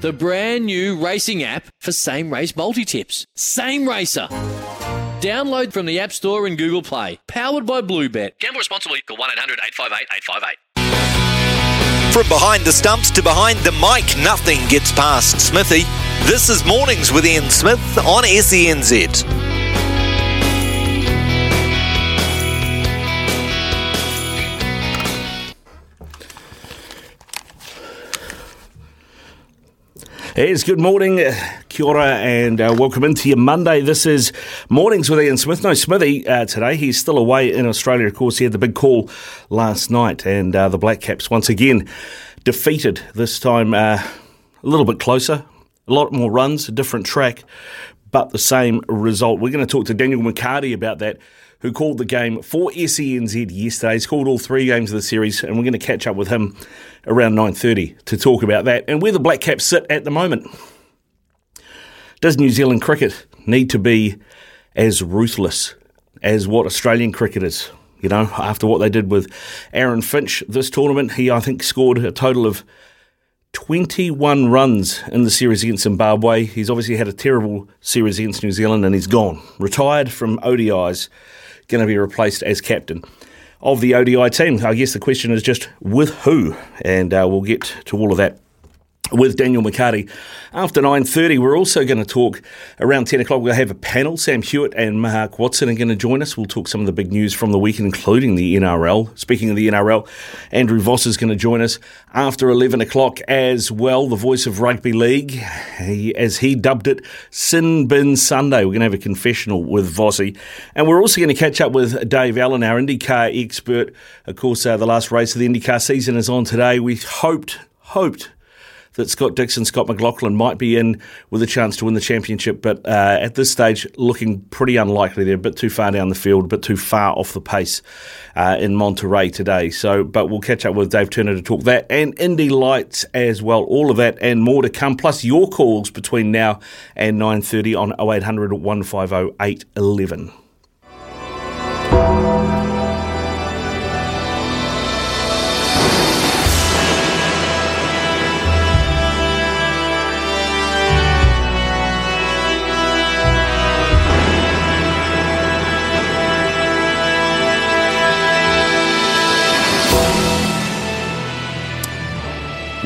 the brand new racing app for same race multi-tips. Same Racer. Download from the App Store and Google Play. Powered by Bluebet. Gamble responsibly. Call 1-800-858-858. From behind the stumps to behind the mic, nothing gets past Smithy. This is Mornings with Ian Smith on SENZ. Yes, good morning, kia ora, and welcome into your Monday. This is Mornings with Ian Smith. No Smithy today. He's still away in Australia, of course. He had the big call last night, and the Black Caps once again defeated, this time a little bit closer, a lot more runs, a different track, but the same result. We're going to talk to Daniel McCarty about that, who called the game for SENZ yesterday. He's called all three games of the series, and we're going to catch up with him around 9:30 to talk about that and where the Black Caps sit at the moment. Does New Zealand cricket need to be as ruthless as what Australian cricket is? You know, after what they did with Aaron Finch this tournament, he, I think, scored a total of 21 runs in the series against Zimbabwe. He's obviously had a terrible series against New Zealand, and he's gone. Retired from ODIs. Going to be replaced as captain of the ODI team. I guess the question is just with who, and we'll get to all of that with Daniel McCarty after 9:30. We're also going to talk around 10 o'clock. We'll have a panel. Sam Hewitt and Mark Watson are going to join us. We'll talk some of the big news from the weekend, including the NRL. Speaking of the NRL, Andrew Voss is going to join us after 11 o'clock as well, the voice of rugby league, as he dubbed it, Sin Bin Sunday. We're going to have a confessional with Vossy. And we're also going to catch up with Dave Allen, our IndyCar expert. Of course, the last race of the IndyCar season is on today. We hoped that Scott Dixon, Scott McLaughlin might be in with a chance to win the championship, but at this stage, looking pretty unlikely. They're a bit too far down the field, a bit too far off the pace in Monterey today. So, but we'll catch up with Dave Turner to talk that, and Indy Lights as well. All of that and more to come, plus your calls between now and 9:30 on 0800 150 811.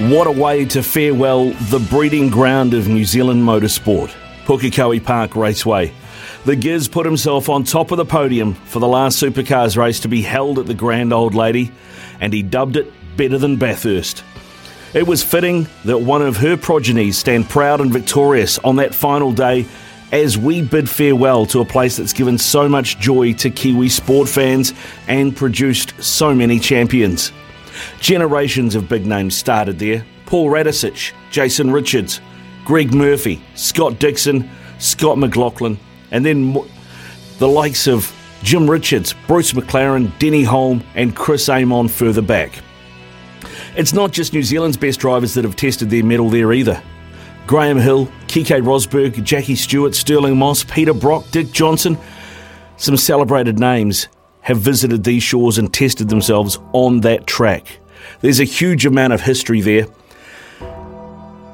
What a way to farewell the breeding ground of New Zealand motorsport, Pukekohe Park Raceway. The Giz put himself on top of the podium for the last supercars race to be held at the Grand Old Lady, and he dubbed it better than Bathurst. It was fitting that one of her progeny stand proud and victorious on that final day as we bid farewell to a place that's given so much joy to Kiwi sport fans and produced so many champions. Generations of big names started there. Paul Radisich, Jason Richards, Greg Murphy, Scott Dixon, Scott McLaughlin, and then the likes of Jim Richards, Bruce McLaren, Denny Holm, and Chris Amon further back. It's not just New Zealand's best drivers that have tested their mettle there either. Graham Hill, Kike Rosberg, Jackie Stewart, Sterling Moss, Peter Brock, Dick Johnson, some celebrated names have visited these shores and tested themselves on that track. There's a huge amount of history there,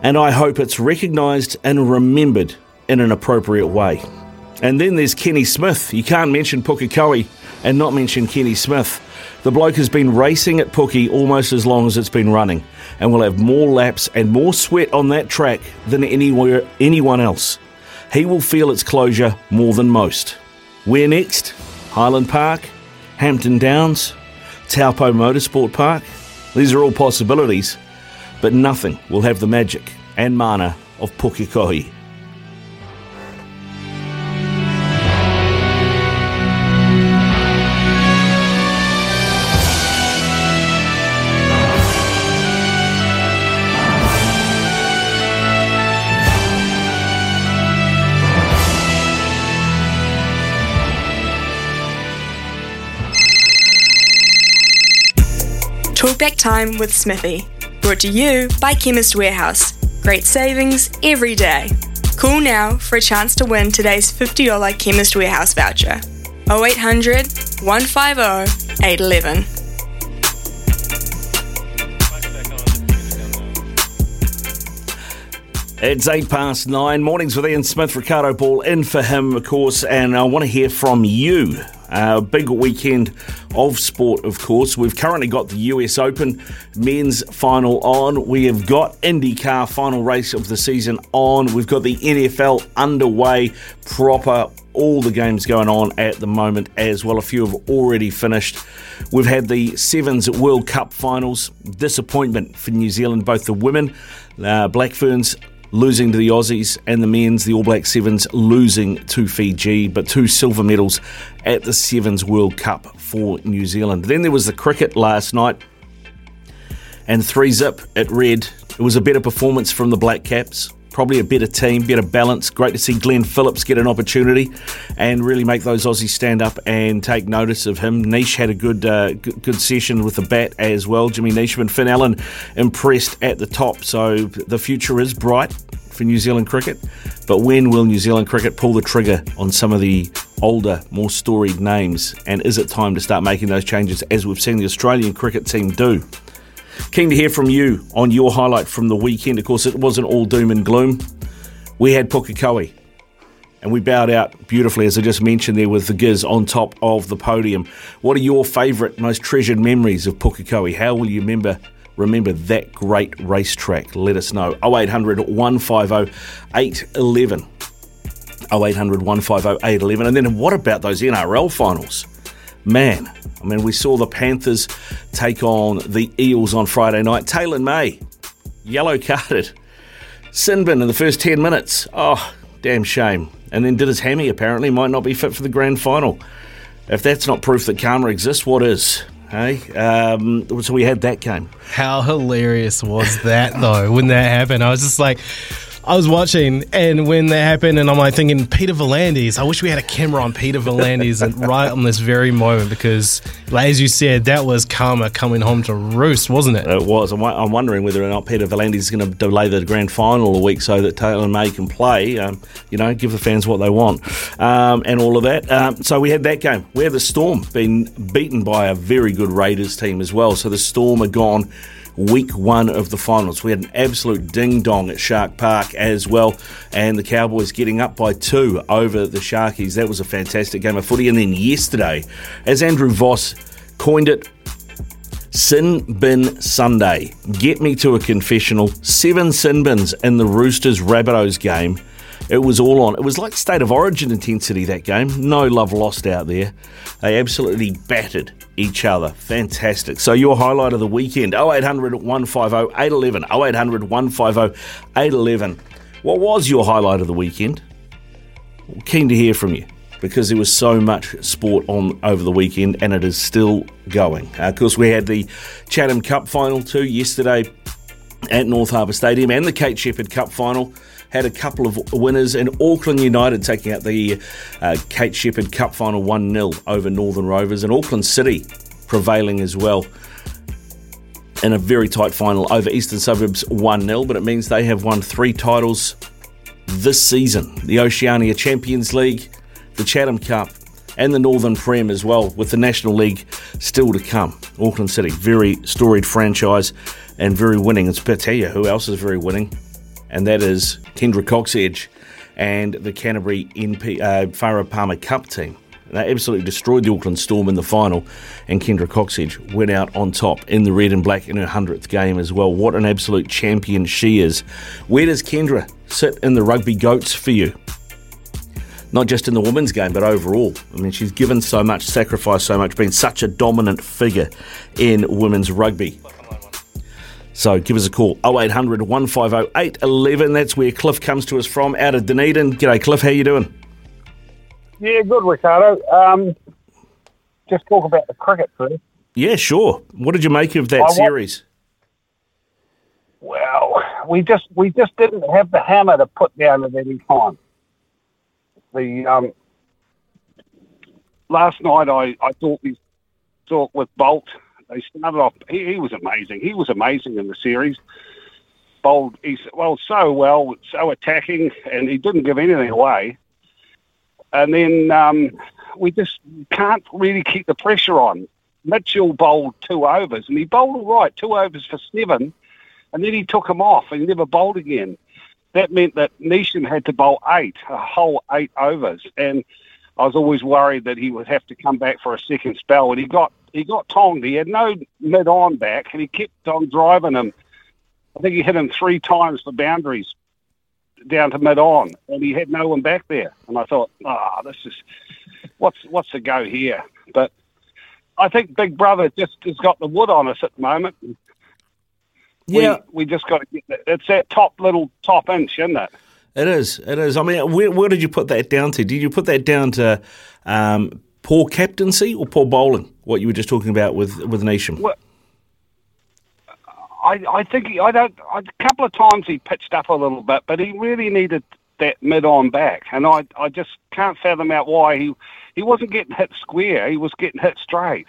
and I hope it's recognised and remembered in an appropriate way. And then there's Kenny Smith. You can't mention Pukekohe and not mention Kenny Smith. The bloke has been racing at Puke almost as long as it's been running, and will have more laps and more sweat on that track than anyone else. He will feel its closure more than most. Where next? Highland Park, Hampton Downs, Taupo Motorsport Park. These are all possibilities, but nothing will have the magic and mana of Pukekohe. Talkback Time with Smithy, brought to you by Chemist Warehouse. Great savings every day. Call now for a chance to win today's $50 Chemist Warehouse voucher. 0800 150 811. It's 8 past 9. Mornings with Ian Smith. Ricardo Ball in for him, of course, and I want to hear from you. Big weekend of sport, of course. We've currently got the US Open men's final on. We have got IndyCar final race of the season on. We've got the NFL underway proper. All the games going on at the moment as well. A few have already finished. We've had the Sevens World Cup finals. Disappointment for New Zealand, both the women, Black Ferns, losing to the Aussies, and the men's, the All Black Sevens, losing to Fiji, but 2 silver medals at the Sevens World Cup for New Zealand. Then there was the cricket last night, and 3-zip at Red. It was a better performance from the Black Caps, probably a better team, better balance. Great to see Glenn Phillips get an opportunity and really make those Aussies stand up and take notice of him. Neesh had a good session with the bat as well. Jimmy Neesham and Finn Allen impressed at the top. So the future is bright for New Zealand cricket. But when will New Zealand cricket pull the trigger on some of the older, more storied names? And is it time to start making those changes as we've seen the Australian cricket team do? Keen to hear from you on your highlight from the weekend. Of course, it wasn't all doom and gloom. We had Pukekohe, and we bowed out beautifully, as I just mentioned there, with the Giz on top of the podium. What are your favourite, most treasured memories of Pukekohe? How will you remember that great racetrack? Let us know. 0800 150 811. 0800 150 811. And then what about those NRL finals? Man, I mean, we saw the Panthers take on the Eels on Friday night. Taylor May, yellow carded. Sinbin in the first 10 minutes. Oh, damn shame. And then did his hammy, apparently. Might not be fit for the grand final. If that's not proof that karma exists, what is? Hey, so we had that game. How hilarious was that, though, when that happened? I was just like... I was watching, and when that happened, and I'm like thinking, Peter Volandis, I wish we had a camera on Peter Volandis right on this very moment, because, like, as you said, that was karma coming home to roost, wasn't it? It was. I'm wondering whether or not Peter Volandis is going to delay the grand final a week so that Taylor May can play, give the fans what they want, and all of that. So we had that game. We had the Storm being beaten by a very good Raiders team as well, so the Storm are gone. Week 1 of the finals. We had an absolute ding-dong at Shark Park as well, and the Cowboys getting up by 2 over the Sharkies. That was a fantastic game of footy. And then yesterday, as Andrew Voss coined it, Sin Bin Sunday. Get me to a confessional. 7 sin bins in the Roosters-Rabbitohs game. It was all on. It was like State of Origin intensity, that game. No love lost out there. They absolutely battered each other. Fantastic. So your highlight of the weekend, 0800 150 811, 0800 150 811. What was your highlight of the weekend? Keen to hear from you, because there was so much sport on over the weekend, and it is still going. Of course, we had the Chatham Cup final too yesterday at North Harbour Stadium, and the Kate Sheppard Cup final. Had a couple of winners, and Auckland United taking out the Kate Sheppard Cup final 1-0 over Northern Rovers, and Auckland City prevailing as well in a very tight final over Eastern Suburbs 1-0, but it means they have won 3 titles this season. The Oceania Champions League, the Chatham Cup, and the Northern Prem as well, with the National League still to come. Auckland City, very storied franchise and very winning. It's Patea, who else is very winning? And that is Kendra Cox-Edge and the Canterbury Farah Palmer Cup team. They absolutely destroyed the Auckland Storm in the final, and Kendra Cox-Edge went out on top in the red and black in her 100th game as well. What an absolute champion she is. Where does Kendra sit in the rugby goats for you? Not just in the women's game, but overall. I mean, she's given so much, sacrificed so much, been such a dominant figure in women's rugby. So give us a call, 0800 150 811. That's where Cliff comes to us from, out of Dunedin. G'day, Cliff. How you doing? Yeah, good, Ricardo. Just talk about the cricket first. Yeah, sure. What did you make of that series? Well, we just didn't have the hammer to put down at any time. The last night I thought we talked with Bolt They started off. He was amazing. He was amazing in the series. Bowled. He bowled so well, so attacking, and he didn't give anything away. And then we just can't really keep the pressure on. Mitchell bowled two overs, and he bowled all right, two overs for seven, and then he took him off and he never bowled again. That meant that Neesham had to bowl a whole eight overs, and I was always worried that he would have to come back for a second spell. And he got tonged. He had no mid-on back, and he kept on driving him. I think he hit him three times for boundaries down to mid-on, and he had no one back there. And I thought, this is what's the go here? But I think Big Brother just has got the wood on us at the moment. Yeah, we just got to get that. It's that top inch, isn't it? It is. It is. I mean, where did you put that down to? Did you put that down to poor captaincy or poor bowling? What you were just talking about with Neesham? Well, I think a couple of times he pitched up a little bit, but he really needed that mid-on back, and I just can't fathom out why he wasn't getting hit square. He was getting hit straight,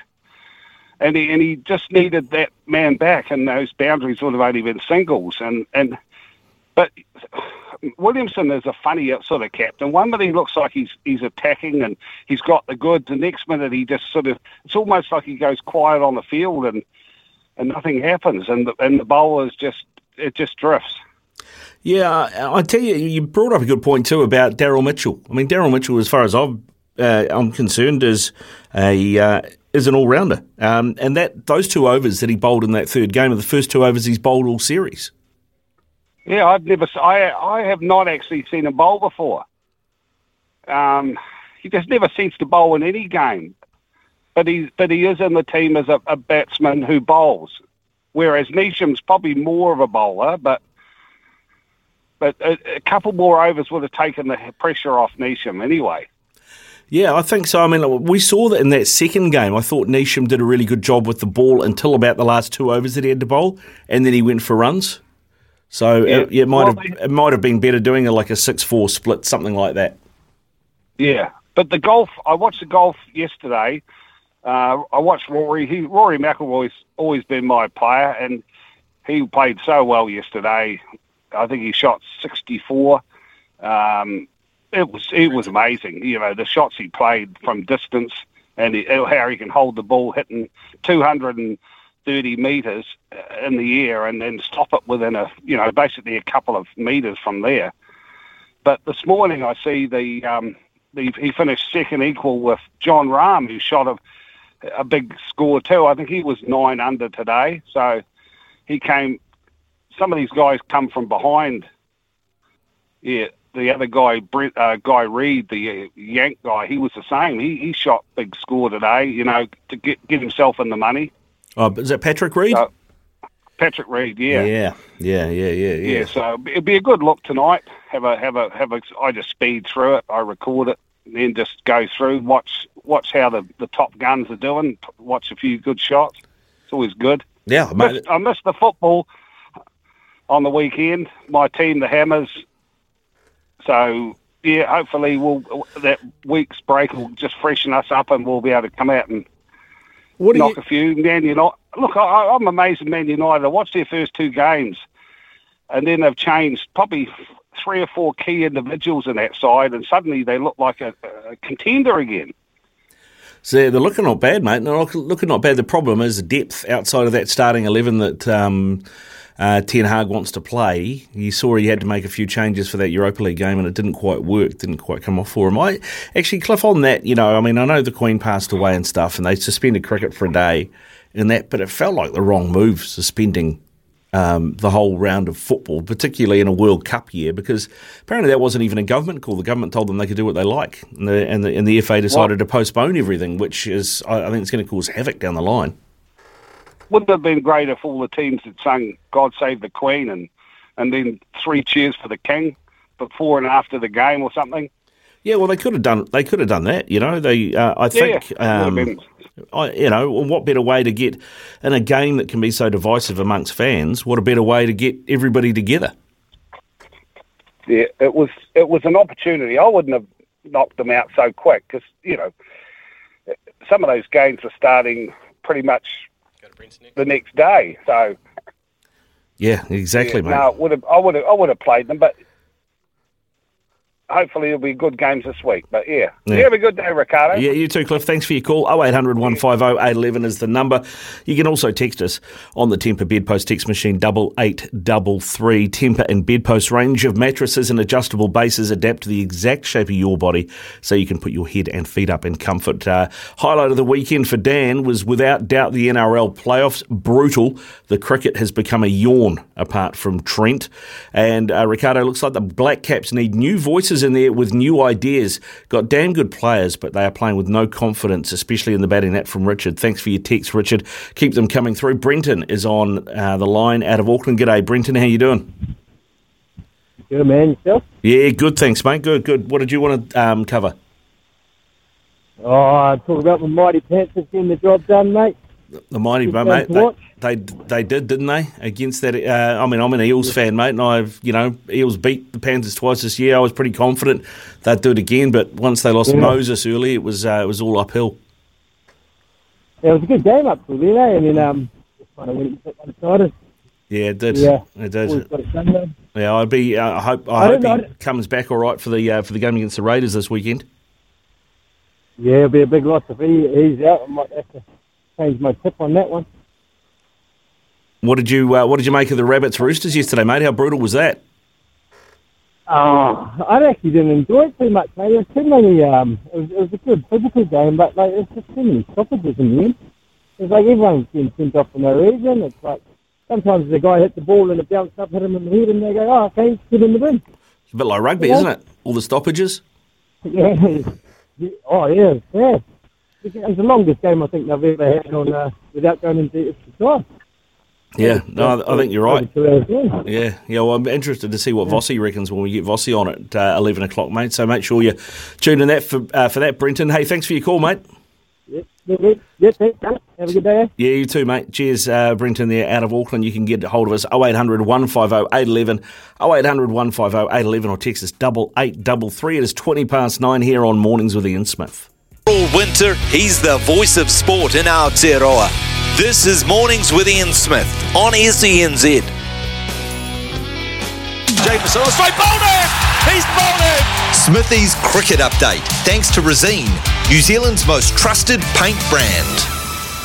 and he just needed that man back, and those boundaries would have only been singles, but. Williamson is a funny sort of captain. One minute he looks like he's attacking and he's got the goods. The next minute he just sort of, it's almost like he goes quiet on the field and nothing happens. And the bowlers just drifts. Yeah, I tell you, you brought up a good point too about Daryl Mitchell. I mean, Daryl Mitchell, as far as I'm concerned, is an all-rounder. And those two overs that he bowled in that third game are the first two overs he's bowled all series. Yeah, I have not actually seen him bowl before. He just never seems to bowl in any game, but he is in the team as a batsman who bowls, whereas Neesham's probably more of a bowler. But a couple more overs would have taken the pressure off Neesham anyway. Yeah, I think so. I mean, we saw that in that second game. I thought Neesham did a really good job with the ball until about the last two overs that he had to bowl, and then he went for runs. So yeah. It might have been better doing like a 6-4 split, something like that. Yeah, but the golf. I watched the golf yesterday. I watched Rory. Rory McIlroy's always been my player, and he played so well yesterday. I think he shot 64. It was amazing. You know, the shots he played from distance and how he can hold the ball, hitting 230 metres in the air and then stop it within basically a couple of metres from there. But this morning I see he finished second equal with John Rahm, who shot a big score too. I think he was 9 under today. So some of these guys come from behind. Yeah, the other guy, Guy Reid, the Yank guy, he was the same. He shot big score today, to get himself in the money. Oh, is that Patrick Reed? Patrick Reed, yeah. Yeah. So it'd be a good look tonight. I just speed through it. I record it, and then just go through, watch how the top guns are doing. Watch a few good shots. It's always good. Yeah, I missed the football on the weekend. My team, the Hammers. So yeah, hopefully that week's break will just freshen us up, and we'll be able to come out and. Knock a few. Man United. Look, I'm amazed at Man United. I watched their first two games, and then they've changed probably 3 or 4 key individuals in that side, and suddenly they look like a contender again. So they're looking not bad, mate. They're looking not bad. The problem is the depth outside of that starting 11 that Ten Hag wants to play. You saw he had to make a few changes for that Europa League game, and it didn't quite work, didn't quite come off for him. Actually, Cliff, on that, I mean, I know the Queen passed away and stuff, and they suspended cricket for a day and that, but it felt like the wrong move, suspending the whole round of football, particularly in a World Cup year, because apparently that wasn't even a government call. The government told them they could do what they like, and the FA decided to postpone everything, which is, I think, it's going to cause havoc down the line. Wouldn't it have been great if all the teams had sung God Save the Queen and then 3 cheers for the King before and after the game or something? Yeah, well, they could have done that, what better way to get in a game that can be so divisive amongst fans? What a better way to get everybody together? Yeah, it was an opportunity. I wouldn't have knocked them out so quick because some of those games were starting pretty much the next day. So yeah, exactly, yeah, mate. No, I would have played them, but hopefully it'll be good games this week. But yeah, have a good day, Ricardo. Yeah, you too, Cliff. Thanks for your call. 0800 150 811 is the number. You can also text us on the Temper Bedpost text machine 8833. Temper and Bedpost range of mattresses and adjustable bases adapt to the exact shape of your body, so you can put your head and feet up in comfort. Highlight of the weekend for Dan was without doubt the NRL playoffs. Brutal. The cricket has become a yawn apart from Trent. And Ricardo, looks like the Black Caps need new voices in there with new ideas. Got damn good players, but they are playing with no confidence, especially in the batting. That from Richard. Thanks for your text, Richard. Keep them coming through. Brenton is on the line out of Auckland. G'day, Brenton. How you doing? Good, man. Yourself? Yeah, good. Thanks, mate. Good. What did you want to cover? Oh, I'll talk about the mighty Panthers getting the job done, mate. The mighty, mate. They did, didn't they? Against that, I'm an Eels fan, mate, and Eels beat the Panthers twice this year. I was pretty confident they'd do it again, but once they lost Moses early, it was all uphill. Yeah, it was a good game up till then, eh? And then just kind of went and decided. Yeah, it did. Yeah, it did. Yeah, I'd be. I hope he comes back all right for the game against the Raiders this weekend. Yeah, it'll be a big loss if he's out. I might have to change my tip on that one. What did you make of the Rabbits Roosters yesterday, mate? How brutal was that? Oh, I actually didn't enjoy it too much, mate. It was too many. It was a good physical game, but like it's just too many stoppages in the end. It's like everyone's getting sent off for no reason. It's like sometimes the guy hit the ball and it bounced up, hit him in the head, and they go, "Oh, okay, get in the bin." It's a bit like rugby, isn't it? All the stoppages. Yeah. Oh yeah, yeah. It's the longest game I think they've ever had on without going into extra time. Yeah, no, I think you're right. Yeah. Well, I'm interested to see what Vossie reckons when we get Vossie on at 11 o'clock, mate. So make sure you tune in that for that, Brenton. Hey, thanks for your call, mate. Yeah, thanks. Have a good day. Yeah, you too, mate. Cheers, Brenton there out of Auckland. You can get hold of us 0800 150 811, 0800 150 811 or text us 8833. It is 20 past 9 here on Mornings with Ian Smith. All winter, he's the voice of sport in Aotearoa. This is Mornings with Ian Smith on SENZ. Jay Pasilla, straight bowling! He's bowling! Smithy's cricket update, thanks to Resene, New Zealand's most trusted paint brand.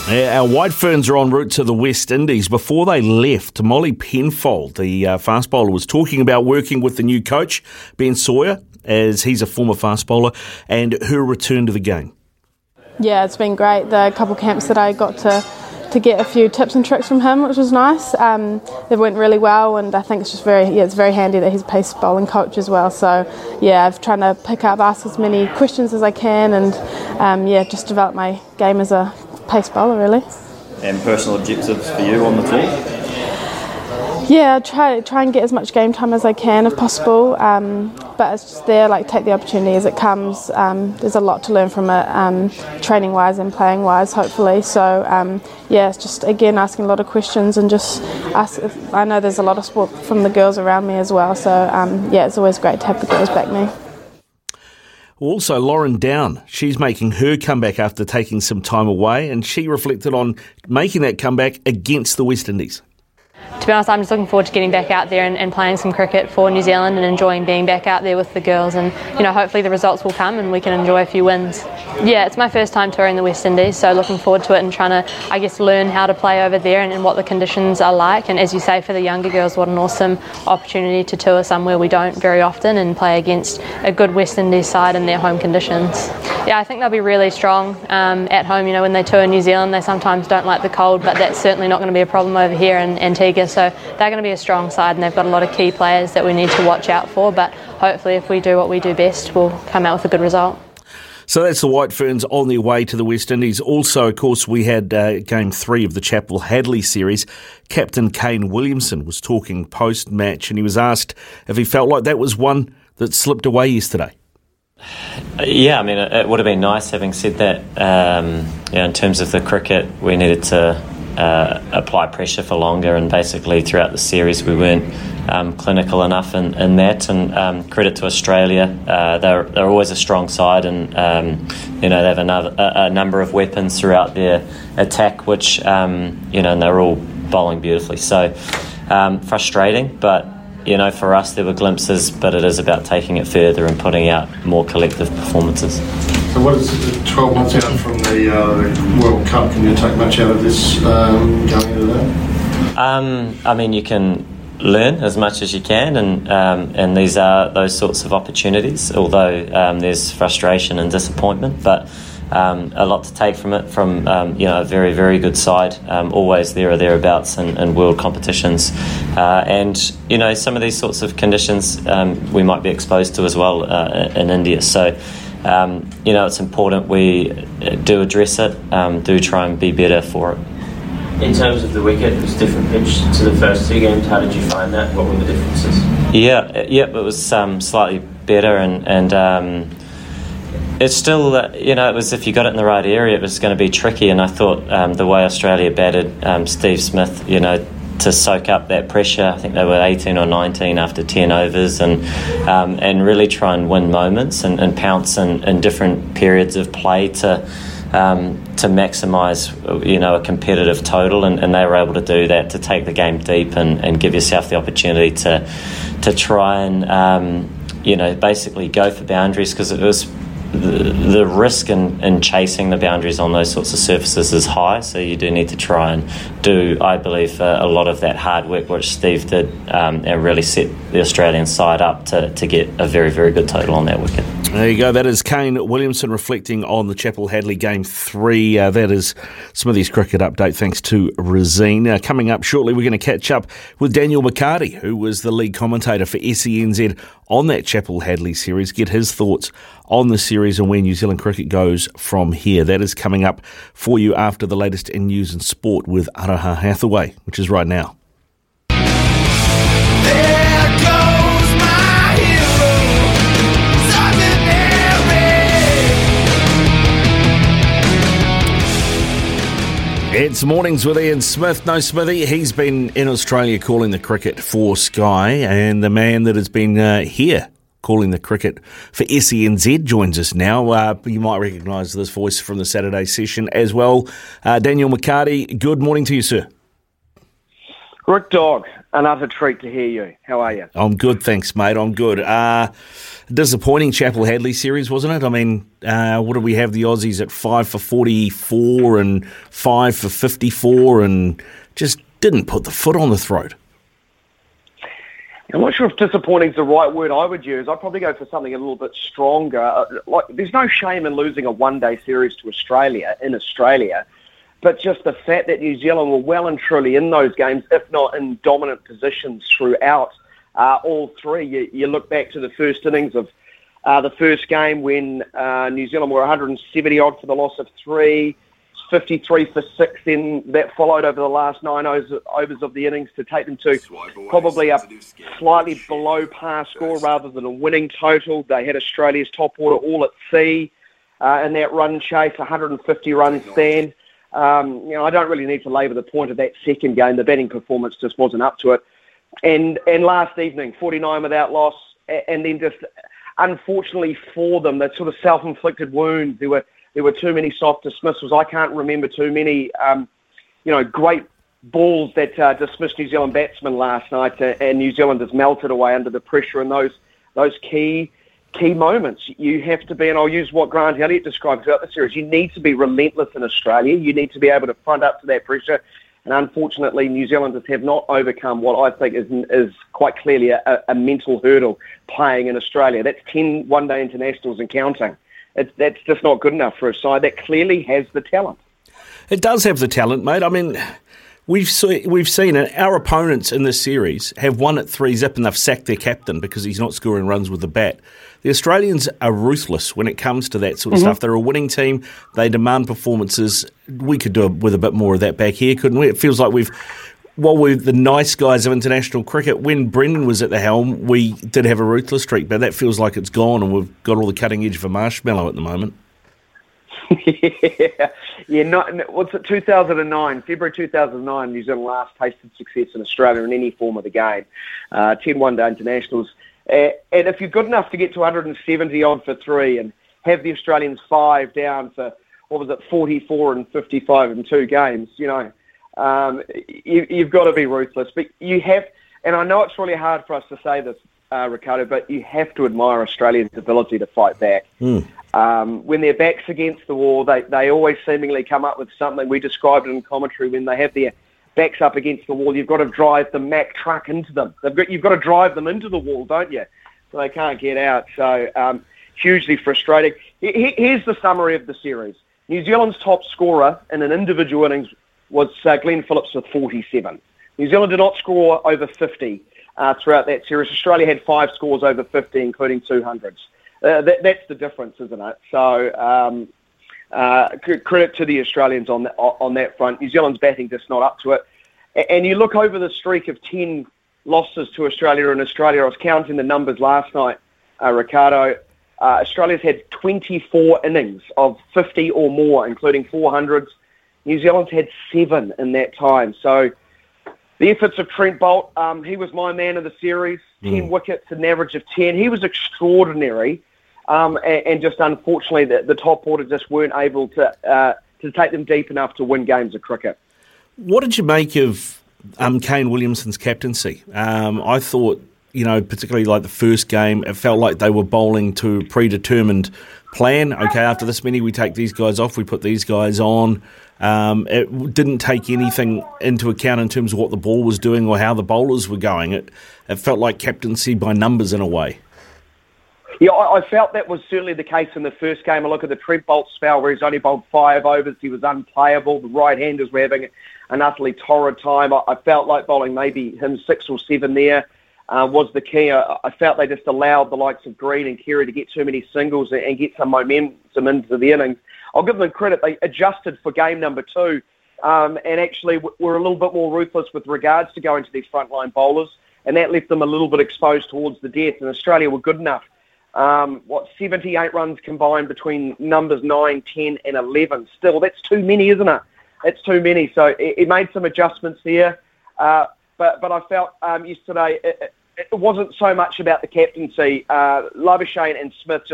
Yeah, our White Ferns are en route to the West Indies. Before they left, Molly Penfold, the fast bowler, was talking about working with the new coach, Ben Sawyer, as he's a former fast bowler, and her return to the game. Yeah, it's been great. The couple camps that I got to get a few tips and tricks from him, which was nice. They went really well, and I think it's just very handy that he's a pace bowling coach as well. So yeah, I've trying to ask as many questions as I can, and just develop my game as a pace bowler really. And personal objectives for you on the team? Yeah, I try and get as much game time as I can if possible. But it's just there, like take the opportunity as it comes. There's a lot to learn from it, training wise and playing wise, hopefully. So it's just again asking a lot of questions and just I know there's a lot of support from the girls around me as well. So it's always great to have the girls back me. Also, Lauren Down, she's making her comeback after taking some time away, and she reflected on making that comeback against the West Indies. To be honest, I'm just looking forward to getting back out there and playing some cricket for New Zealand and enjoying being back out there with the girls, and hopefully the results will come and we can enjoy a few wins. Yeah, it's my first time touring the West Indies, so looking forward to it and trying to, I guess, learn how to play over there and what the conditions are like. And as you say, for the younger girls, what an awesome opportunity to tour somewhere we don't very often and play against a good West Indies side in their home conditions. Yeah, I think they'll be really strong at home. When they tour New Zealand, they sometimes don't like the cold, but that's certainly not going to be a problem over here in Antigua. So they're going to be a strong side, and they've got a lot of key players that we need to watch out for. But hopefully if we do what we do best, we'll come out with a good result. So that's the White Ferns on their way to the West Indies. Also, of course, we had Game 3 of the Chapel Hadley series. Captain Kane Williamson was talking post-match, and he was asked if he felt like that was one that slipped away yesterday. Yeah, it would have been nice having said that. In terms of the cricket, we needed to apply pressure for longer, and basically throughout the series we weren't clinical enough in that, and credit to Australia, they're always a strong side, and they have a number of weapons throughout their attack, which and they're all bowling beautifully, so frustrating, but for us there were glimpses, but it is about taking it further and putting out more collective performances. So what is 12 months out from the World Cup? Can you take much out of this going into that? I mean, you can learn as much as you can, and these are those sorts of opportunities, although there's frustration and disappointment, but a lot to take from it, from a very, very good side, always there or thereabouts in world competitions, and some of these sorts of conditions we might be exposed to as well in India, so it's important we do address it, do try and be better for it. In terms of the wicket, it was a different pitch to the first two games. How did you find that? What were the differences? Yeah, it was slightly better, and it's still, it was, if you got it in the right area, it was going to be tricky, and I thought the way Australia batted Steve Smith, to soak up that pressure. I think they were 18 or 19 after 10 overs, and really try and win moments and pounce in different periods of play to maximise, a competitive total, and they were able to do that, to take the game deep and give yourself the opportunity to try and, basically go for boundaries, because it was the risk in chasing the boundaries on those sorts of surfaces is high, so you do need to try and do, I believe, a lot of that hard work, which Steve did, and really set the Australian side up to get a very, very good total on that wicket. There you go. That is Kane Williamson reflecting on the Chapel Hadley Game 3. That is Smithy's cricket update, thanks to Razine. Coming up shortly, we're going to catch up with Daniel McCarty, who was the lead commentator for SENZ on that Chapel Hadley series. Get his thoughts on the series and where New Zealand cricket goes from here. That is coming up for you after the latest in news and sport with Araha Hathaway, which is right now. It's Mornings with Ian Smith. No, Smithy, he's been in Australia calling the cricket for Sky, and the man that has been here calling the cricket for SENZ joins us now. You might recognise this voice from the Saturday session as well. Daniel McCarty, good morning to you, sir. Rick Dog, another treat to hear you. How are you? I'm good, thanks, mate. I'm good. Disappointing Chapel Hadley series, wasn't it? I mean, what did we have? The Aussies at 5 for 44 and 5 for 54, and just didn't put the foot on the throat. I'm not sure if disappointing is the right word I would use. I'd probably go for something a little bit stronger. There's no shame in losing a one-day series to Australia in Australia. But just the fact that New Zealand were well and truly in those games, if not in dominant positions throughout all three. You look back to the first innings of the first game when New Zealand were 170-odd for the loss of three, 53 for six, then that followed over the last nine overs of the innings to take them to probably a slightly below par score rather than a winning total. They had Australia's top order all at sea in that run chase, 150-run stand. I don't really need to labour the point of that second game. The batting performance just wasn't up to it. And last evening, 49 without loss, and then just unfortunately for them, that sort of self-inflicted wound. There were too many soft dismissals. I can't remember too many, great balls that dismissed New Zealand batsmen last night, and New Zealanders melted away under the pressure in those key moments. You have to be, and I'll use what Grant Elliott described throughout the series, you need to be relentless in Australia. You need to be able to front up to that pressure. And unfortunately, New Zealanders have not overcome what I think is quite clearly a mental hurdle playing in Australia. That's 10 one-day internationals and counting. That's just not good enough for a side that clearly has the talent. It does have the talent, mate. I mean, we've seen it. Our opponents in this series have won at 3-zip and they've sacked their captain because he's not scoring runs with the bat. The Australians are ruthless when it comes to that sort of stuff. They're a winning team. They demand performances. We could do it with a bit more of that back here, couldn't we? It feels like we're the nice guys of international cricket. When Brendan was at the helm, we did have a ruthless streak, but that feels like it's gone and we've got all the cutting edge of a marshmallow at the moment. Yeah, not, what's it, 2009, February 2009, New Zealand last tasted success in Australia in any form of the game. 10 one-day internationals. And if you're good enough to get to 170-odd for three and have the Australians five down for, what was it, 44 and 55 in two games, you know, you've got to be ruthless. But you have, and I know it's really hard for us to say this, Ricardo, but you have to admire Australians' ability to fight back. Mm. When their back's against the wall, they always seemingly come up with something. We described it in commentary. When they have their backs up against the wall, you've got to drive the Mack truck into them. You've got to drive them into the wall, don't you? So they can't get out. So hugely frustrating. Here's the summary of the series. New Zealand's top scorer in an individual innings was Glenn Phillips with 47. New Zealand did not score over 50 throughout that series. Australia had five scores over 50, including 200s. That's the difference, isn't it? So credit to the Australians on that front. New Zealand's batting just not up to it. And you look over the streak of 10 losses to Australia in Australia. I was counting the numbers last night, Ricardo. Australia's had 24 innings of 50 or more, including 400s. New Zealand's had 7 in that time. So the efforts of Trent Bolt, he was my man of the series. 10 wickets, an average of 10. He was extraordinary. And just unfortunately, the top order just weren't able to take them deep enough to win games of cricket. What did you make of Kane Williamson's captaincy? I thought, you know, particularly like the first game, it felt like they were bowling to a predetermined plan. Okay, after this many, we take these guys off, we put these guys on. It didn't take anything into account in terms of what the ball was doing or how the bowlers were going. It felt like captaincy by numbers in a way. Yeah, I felt that was certainly the case in the first game. I look at the Trent Bolt spell where he's only bowled 5 overs. He was unplayable. The right-handers were having an utterly torrid time. I felt like bowling maybe him 6 or 7 there was the key. I felt they just allowed the likes of Green and Kerry to get too many singles and get some momentum into the innings. I'll give them credit. They adjusted for game number 2 and actually were a little bit more ruthless with regards to going to these frontline bowlers, and that left them a little bit exposed towards the death, and Australia were good enough. 78 runs combined between numbers 9, 10 and 11. Still, that's too many, isn't it? That's too many. So it made some adjustments there. But I felt yesterday it wasn't so much about the captaincy. Labuschagne and Smith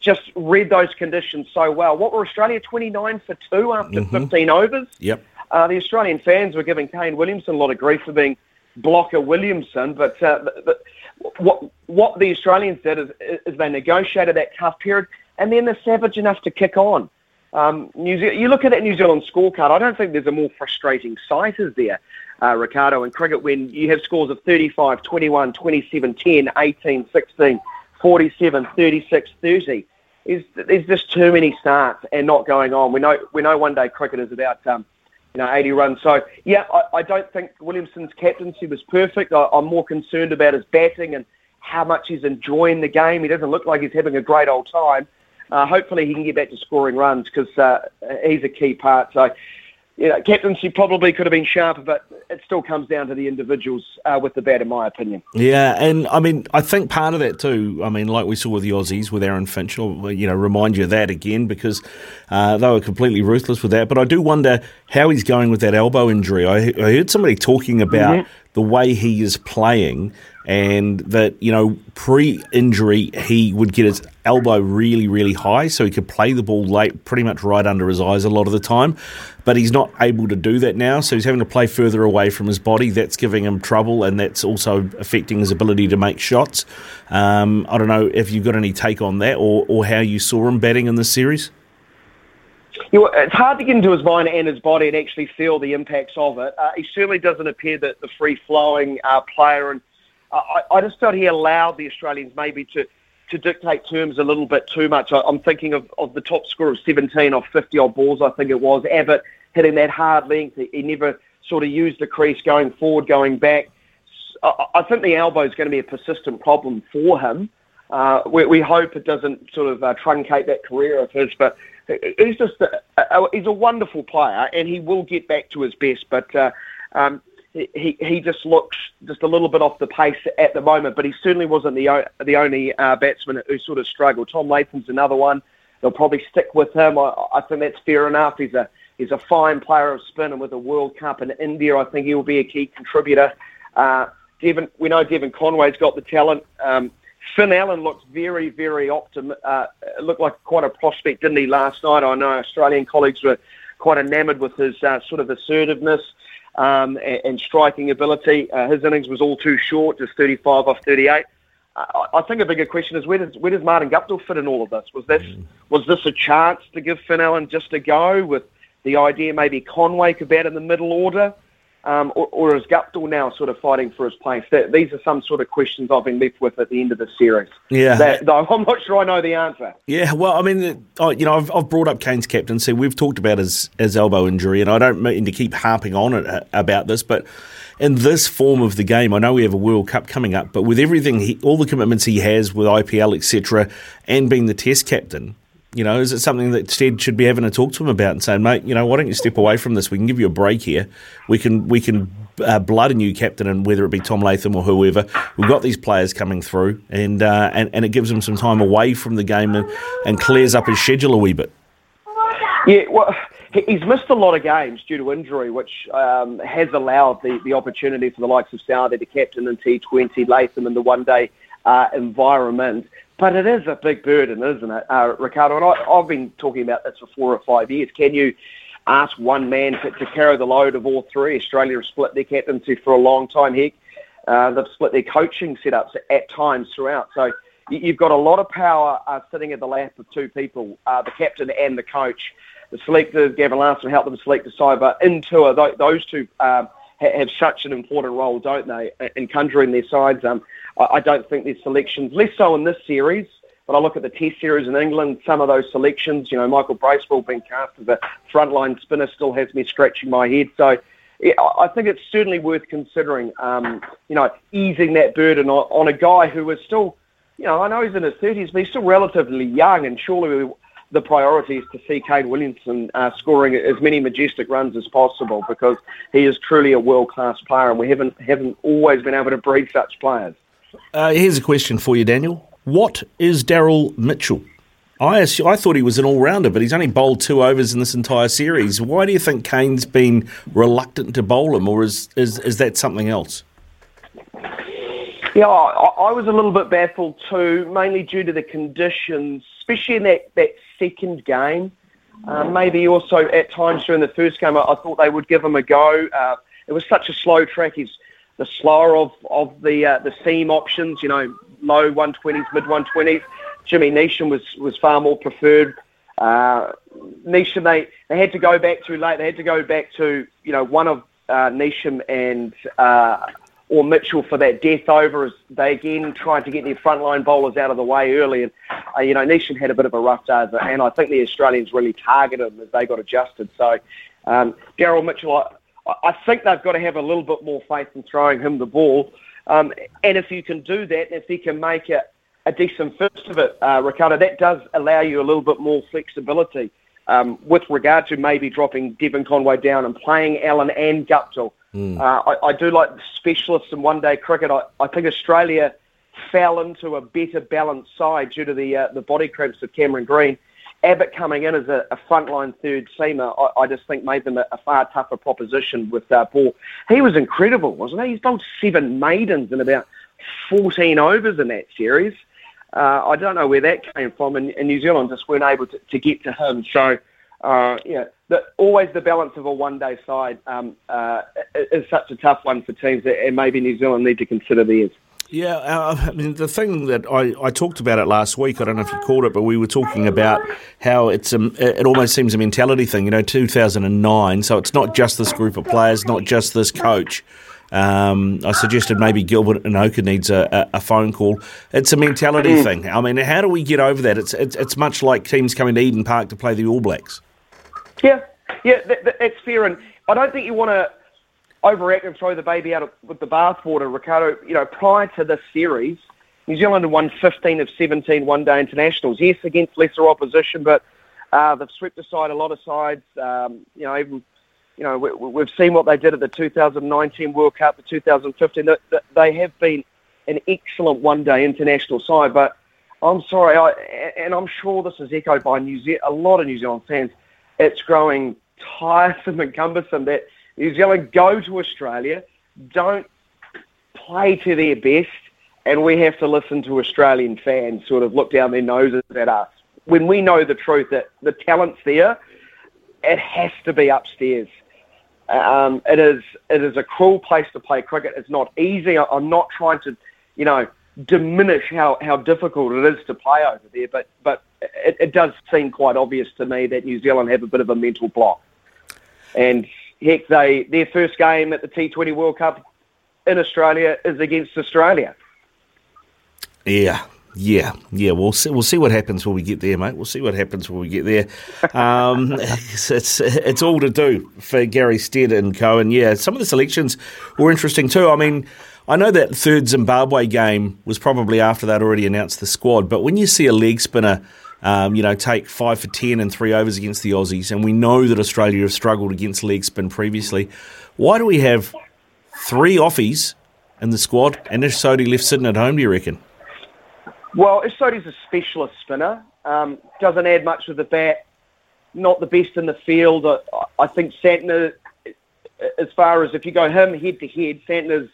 just read those conditions so well. What were Australia, 29 for 2 after 15 overs? Yep. The Australian fans were giving Kane Williamson a lot of grief for being blocker Williamson, but what the Australians did is they negotiated that tough period, and then they're savage enough to kick on. You look at that New Zealand scorecard, I don't think there's a more frustrating sight, is there, Ricardo, in cricket when you have scores of 35, 21, 27, 10, 18, 16, 47, 36, 30. There's just too many starts and not going on. We know one-day cricket is about 80 runs. So, yeah, I don't think Williamson's captaincy was perfect. I'm more concerned about his batting and how much he's enjoying the game. He doesn't look like he's having a great old time. Hopefully he can get back to scoring runs because he's a key part. So, you know, captaincy probably could have been sharper, but it still comes down to the individuals with the bat, in my opinion. Yeah, and I mean, I think part of that too, I mean, like we saw with the Aussies with Aaron Finch, I'll, remind you of that again because they were completely ruthless with that. But I do wonder how he's going with that elbow injury. I heard somebody talking about the way he is playing and that, pre-injury he would get his elbow really, really high so he could play the ball late pretty much right under his eyes a lot of the time. But he's not able to do that now, so he's having to play further away from his body. That's giving him trouble, and that's also affecting his ability to make shots. I don't know if you've got any take on that or how you saw him batting in this series. It's hard to get into his mind and his body and actually feel the impacts of it. He certainly doesn't appear the free-flowing player, and I just thought he allowed the Australians maybe to dictate terms a little bit too much. I'm thinking of the top scorer of 17 off 50-odd balls, I think it was. Abbott hitting that hard length. He never sort of used the crease going forward, going back. I think the elbow is going to be a persistent problem for him. We hope it doesn't sort of truncate that career of his, but he's just he's a wonderful player, and he will get back to his best, but he just looks just a little bit off the pace at the moment, but he certainly wasn't the only batsman who sort of struggled. Tom Latham's another one they'll probably stick with him. I think that's fair enough. He's a fine player of spin, and with a World Cup in India, I think he will be a key contributor. We know Devin Conway's got the talent. Finn Allen looks very, very optimistic. Looked like quite a prospect, didn't he, last night? I know Australian colleagues were quite enamoured with his sort of assertiveness and striking ability. His innings was all too short, just 35 off 38. I think a bigger question is where does Martin Guptill fit in all of this? Was this a chance to give Finn Allen just a go with the idea maybe Conway could bat in the middle order? Or is Guptill now sort of fighting for his place? These are some sort of questions I've been left with at the end of the series. Yeah, though I'm not sure I know the answer. Yeah, well, I mean, I've brought up Kane's captaincy. We've talked about his elbow injury, and I don't mean to keep harping on it about this, but in this form of the game, I know we have a World Cup coming up, but with everything, all the commitments he has with IPL, etc., and being the Test captain, is it something that Stead should be having a talk to him about and saying, mate, why don't you step away from this? We can give you a break here. We can blood a new captain, and whether it be Tom Latham or whoever, we've got these players coming through, and it gives him some time away from the game and clears up his schedule a wee bit. Yeah, well, he's missed a lot of games due to injury, which has allowed the opportunity for the likes of Southey to captain in T20, Latham in the one-day environment. But it is a big burden, isn't it, Ricardo? And I've been talking about this for 4 or 5 years. Can you ask one man to carry the load of all three? Australia have split their captaincy for a long time. Heck, they've split their coaching setups at times throughout. So you've got a lot of power sitting at the lap of two people, the captain and the coach. The selector, Gavin Larson, helped them select the side, but in tour, those two have such an important role, don't they, in conjuring their sides. I don't think there's selections, less so in this series, but I look at the Test series in England, some of those selections, Michael Bracewell being cast as a frontline spinner still has me scratching my head. So yeah, I think it's certainly worth considering, easing that burden on a guy who is still, I know he's in his 30s, but he's still relatively young, and surely the priority is to see Kane Williamson scoring as many majestic runs as possible, because he is truly a world-class player, and we haven't always been able to breed such players. Here's a question for you, Daniel. What is Daryl Mitchell? I thought he was an all-rounder, but he's only bowled 2 overs in this entire series. Why do you think Kane's been reluctant to bowl him, or is that something else? Yeah, I was a little bit baffled too, mainly due to the conditions, especially in that second game. Maybe also at times during the first game, I thought they would give him a go. It was such a slow track. He's the slower of the seam options, low 120s, mid 120s. Jimmy Neesham was far more preferred. Neesham, they had to go back too late. They had to go back to, one of Neesham and or Mitchell for that death over, as they again tried to get their frontline bowlers out of the way early. And, Neesham had a bit of a rough day, and I think the Australians really targeted him as they got adjusted. So Daryl Mitchell, I think they've got to have a little bit more faith in throwing him the ball. And if you can do that, and if he can make a decent first of it, Ricardo, that does allow you a little bit more flexibility with regard to maybe dropping Devin Conway down and playing Allen and Guptill. I do like the specialists in one-day cricket. I think Australia fell into a better balanced side due to the body cramps of Cameron Green. Abbott coming in as a frontline third seamer, I just think made them a far tougher proposition with that ball. He was incredible, wasn't he? He's bowled 7 maidens in about 14 overs in that series. I don't know where that came from, and New Zealand just weren't able to get to him. So, always the balance of a one-day side is such a tough one for teams, and maybe New Zealand need to consider theirs. Yeah, the thing that I talked about it last week, I don't know if you caught it, but we were talking about how it almost seems a mentality thing, 2009, so it's not just this group of players, not just this coach. I suggested maybe Gilbert and Oka needs a phone call. It's a mentality thing. I mean, how do we get over that? It's much like teams coming to Eden Park to play the All Blacks. Yeah, that's fair, and I don't think you want to overact and throw the baby out with the bathwater, Ricardo. Prior to this series, New Zealand had won 15 of 17 one-day internationals. Yes, against lesser opposition, but they've swept aside a lot of sides. We've seen what they did at the 2019 World Cup, the 2015. They have been an excellent one-day international side, but I'm sorry, and I'm sure this is echoed by a lot of New Zealand fans. It's growing tiresome and cumbersome that New Zealand go to Australia, don't play to their best, and we have to listen to Australian fans sort of look down their noses at us. When we know the truth that the talent's there, it has to be upstairs. It is a cruel place to play cricket. It's not easy. I'm not trying to, diminish how difficult it is to play over there, but it does seem quite obvious to me that New Zealand have a bit of a mental block. And heck, their first game at the T20 World Cup in Australia is against Australia. Yeah. We'll see what happens when we get there, mate. We'll see what happens when we get there. It's all to do for Gary Stead and co. And yeah, some of the selections were interesting too. I mean, I know that third Zimbabwe game was probably after they'd already announced the squad, but when you see a leg spinner, take 5 for 10 and 3 overs against the Aussies, and we know that Australia have struggled against leg spin previously, why do we have 3 offies in the squad and Ish Sodhi left sitting at home, do you reckon? Well, Ish Sodhi's a specialist spinner, doesn't add much with the bat, not the best in the field. I think Santner, as far as if you go him head-to-head, Santner's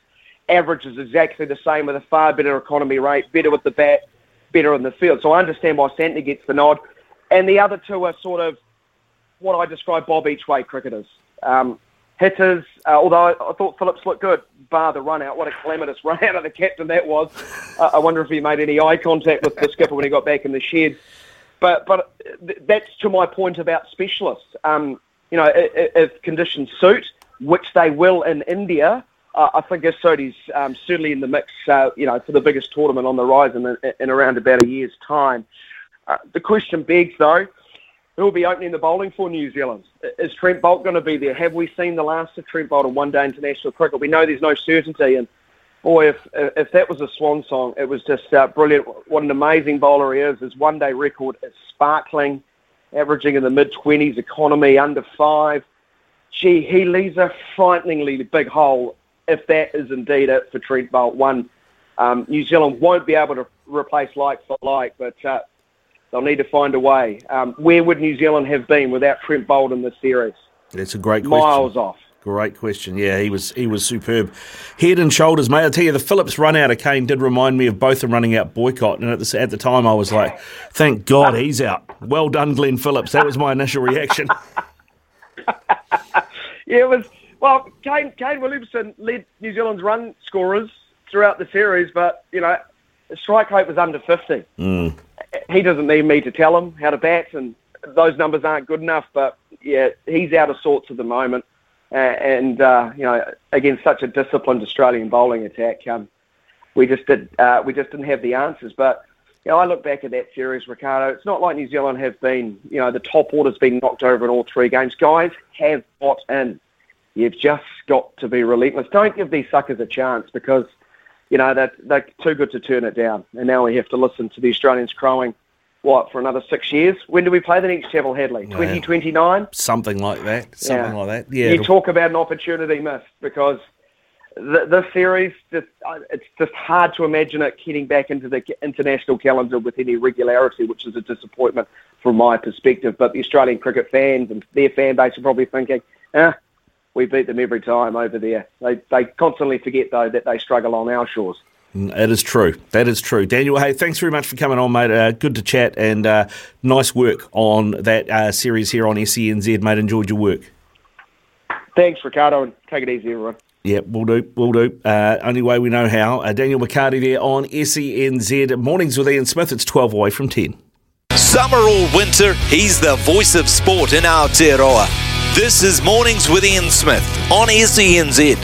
average is exactly the same with a far better economy rate, better with the bat, better in the field. So I understand why Santner gets the nod. And the other two are sort of what I describe Bob each-way cricketers. Hitters, although I thought Phillips looked good, bar the run out. What a calamitous run out of the captain that was. I wonder if he made any eye contact with the skipper when he got back in the shed. But that's to my point about specialists. If conditions suit, which they will in India, I think Ish Sodhi's certainly in the mix, for the biggest tournament on the horizon in around about a year's time. The question begs, though, who will be opening the bowling for New Zealand? Is Trent Bolt going to be there? Have we seen the last of Trent Bolt in one-day international cricket? We know there's no certainty, and boy, if that was a swan song, it was just brilliant. What an amazing bowler he is. His one-day record is sparkling, averaging in the mid-20s, economy under 5. Gee, he leaves a frighteningly big hole if that is indeed it for Trent Bolt. One, New Zealand won't be able to replace like for like, but they'll need to find a way. Where would New Zealand have been without Trent Bolt in this series? That's a great question. Miles off. Great question. Yeah, he was superb. Head and shoulders, mate. I tell you, the Phillips run out of Kane did remind me of both of running out Boycott. And at the time, I was like, thank God he's out. Well done, Glenn Phillips. That was my initial reaction. Well, Kane Williamson led New Zealand's run scorers throughout the series, but, the strike rate was under 50. Mm. He doesn't need me to tell him how to bat, and those numbers aren't good enough, but, yeah, he's out of sorts at the moment. Against such a disciplined Australian bowling attack, we just didn't have the answers. But, I look back at that series, Ricardo, it's not like New Zealand have been, the top order's been knocked over in all 3 games. Guys have got in. You've just got to be relentless. Don't give these suckers a chance because, they're too good to turn it down. And now we have to listen to the Australians crowing, for another 6 years? When do we play the next Chapel Hadley? 2029? Something like that. Yeah, you talk about an opportunity missed because this series, it's just hard to imagine it getting back into the international calendar with any regularity, which is a disappointment from my perspective. But the Australian cricket fans and their fan base are probably thinking, we beat them every time over there. They constantly forget, though, that they struggle on our shores. It is true. That is true. Daniel, hey, thanks very much for coming on, mate. Good to chat, and nice work on that series here on SENZ, mate. Enjoyed your work. Thanks, Ricardo, and take it easy, everyone. Yeah, we'll do. Only way we know how. Daniel McCarty there on SENZ. Mornings with Ian Smith. It's 12 away from 10. Summer or winter, he's the voice of sport in Aotearoa. This is Mornings with Ian Smith on SENZ.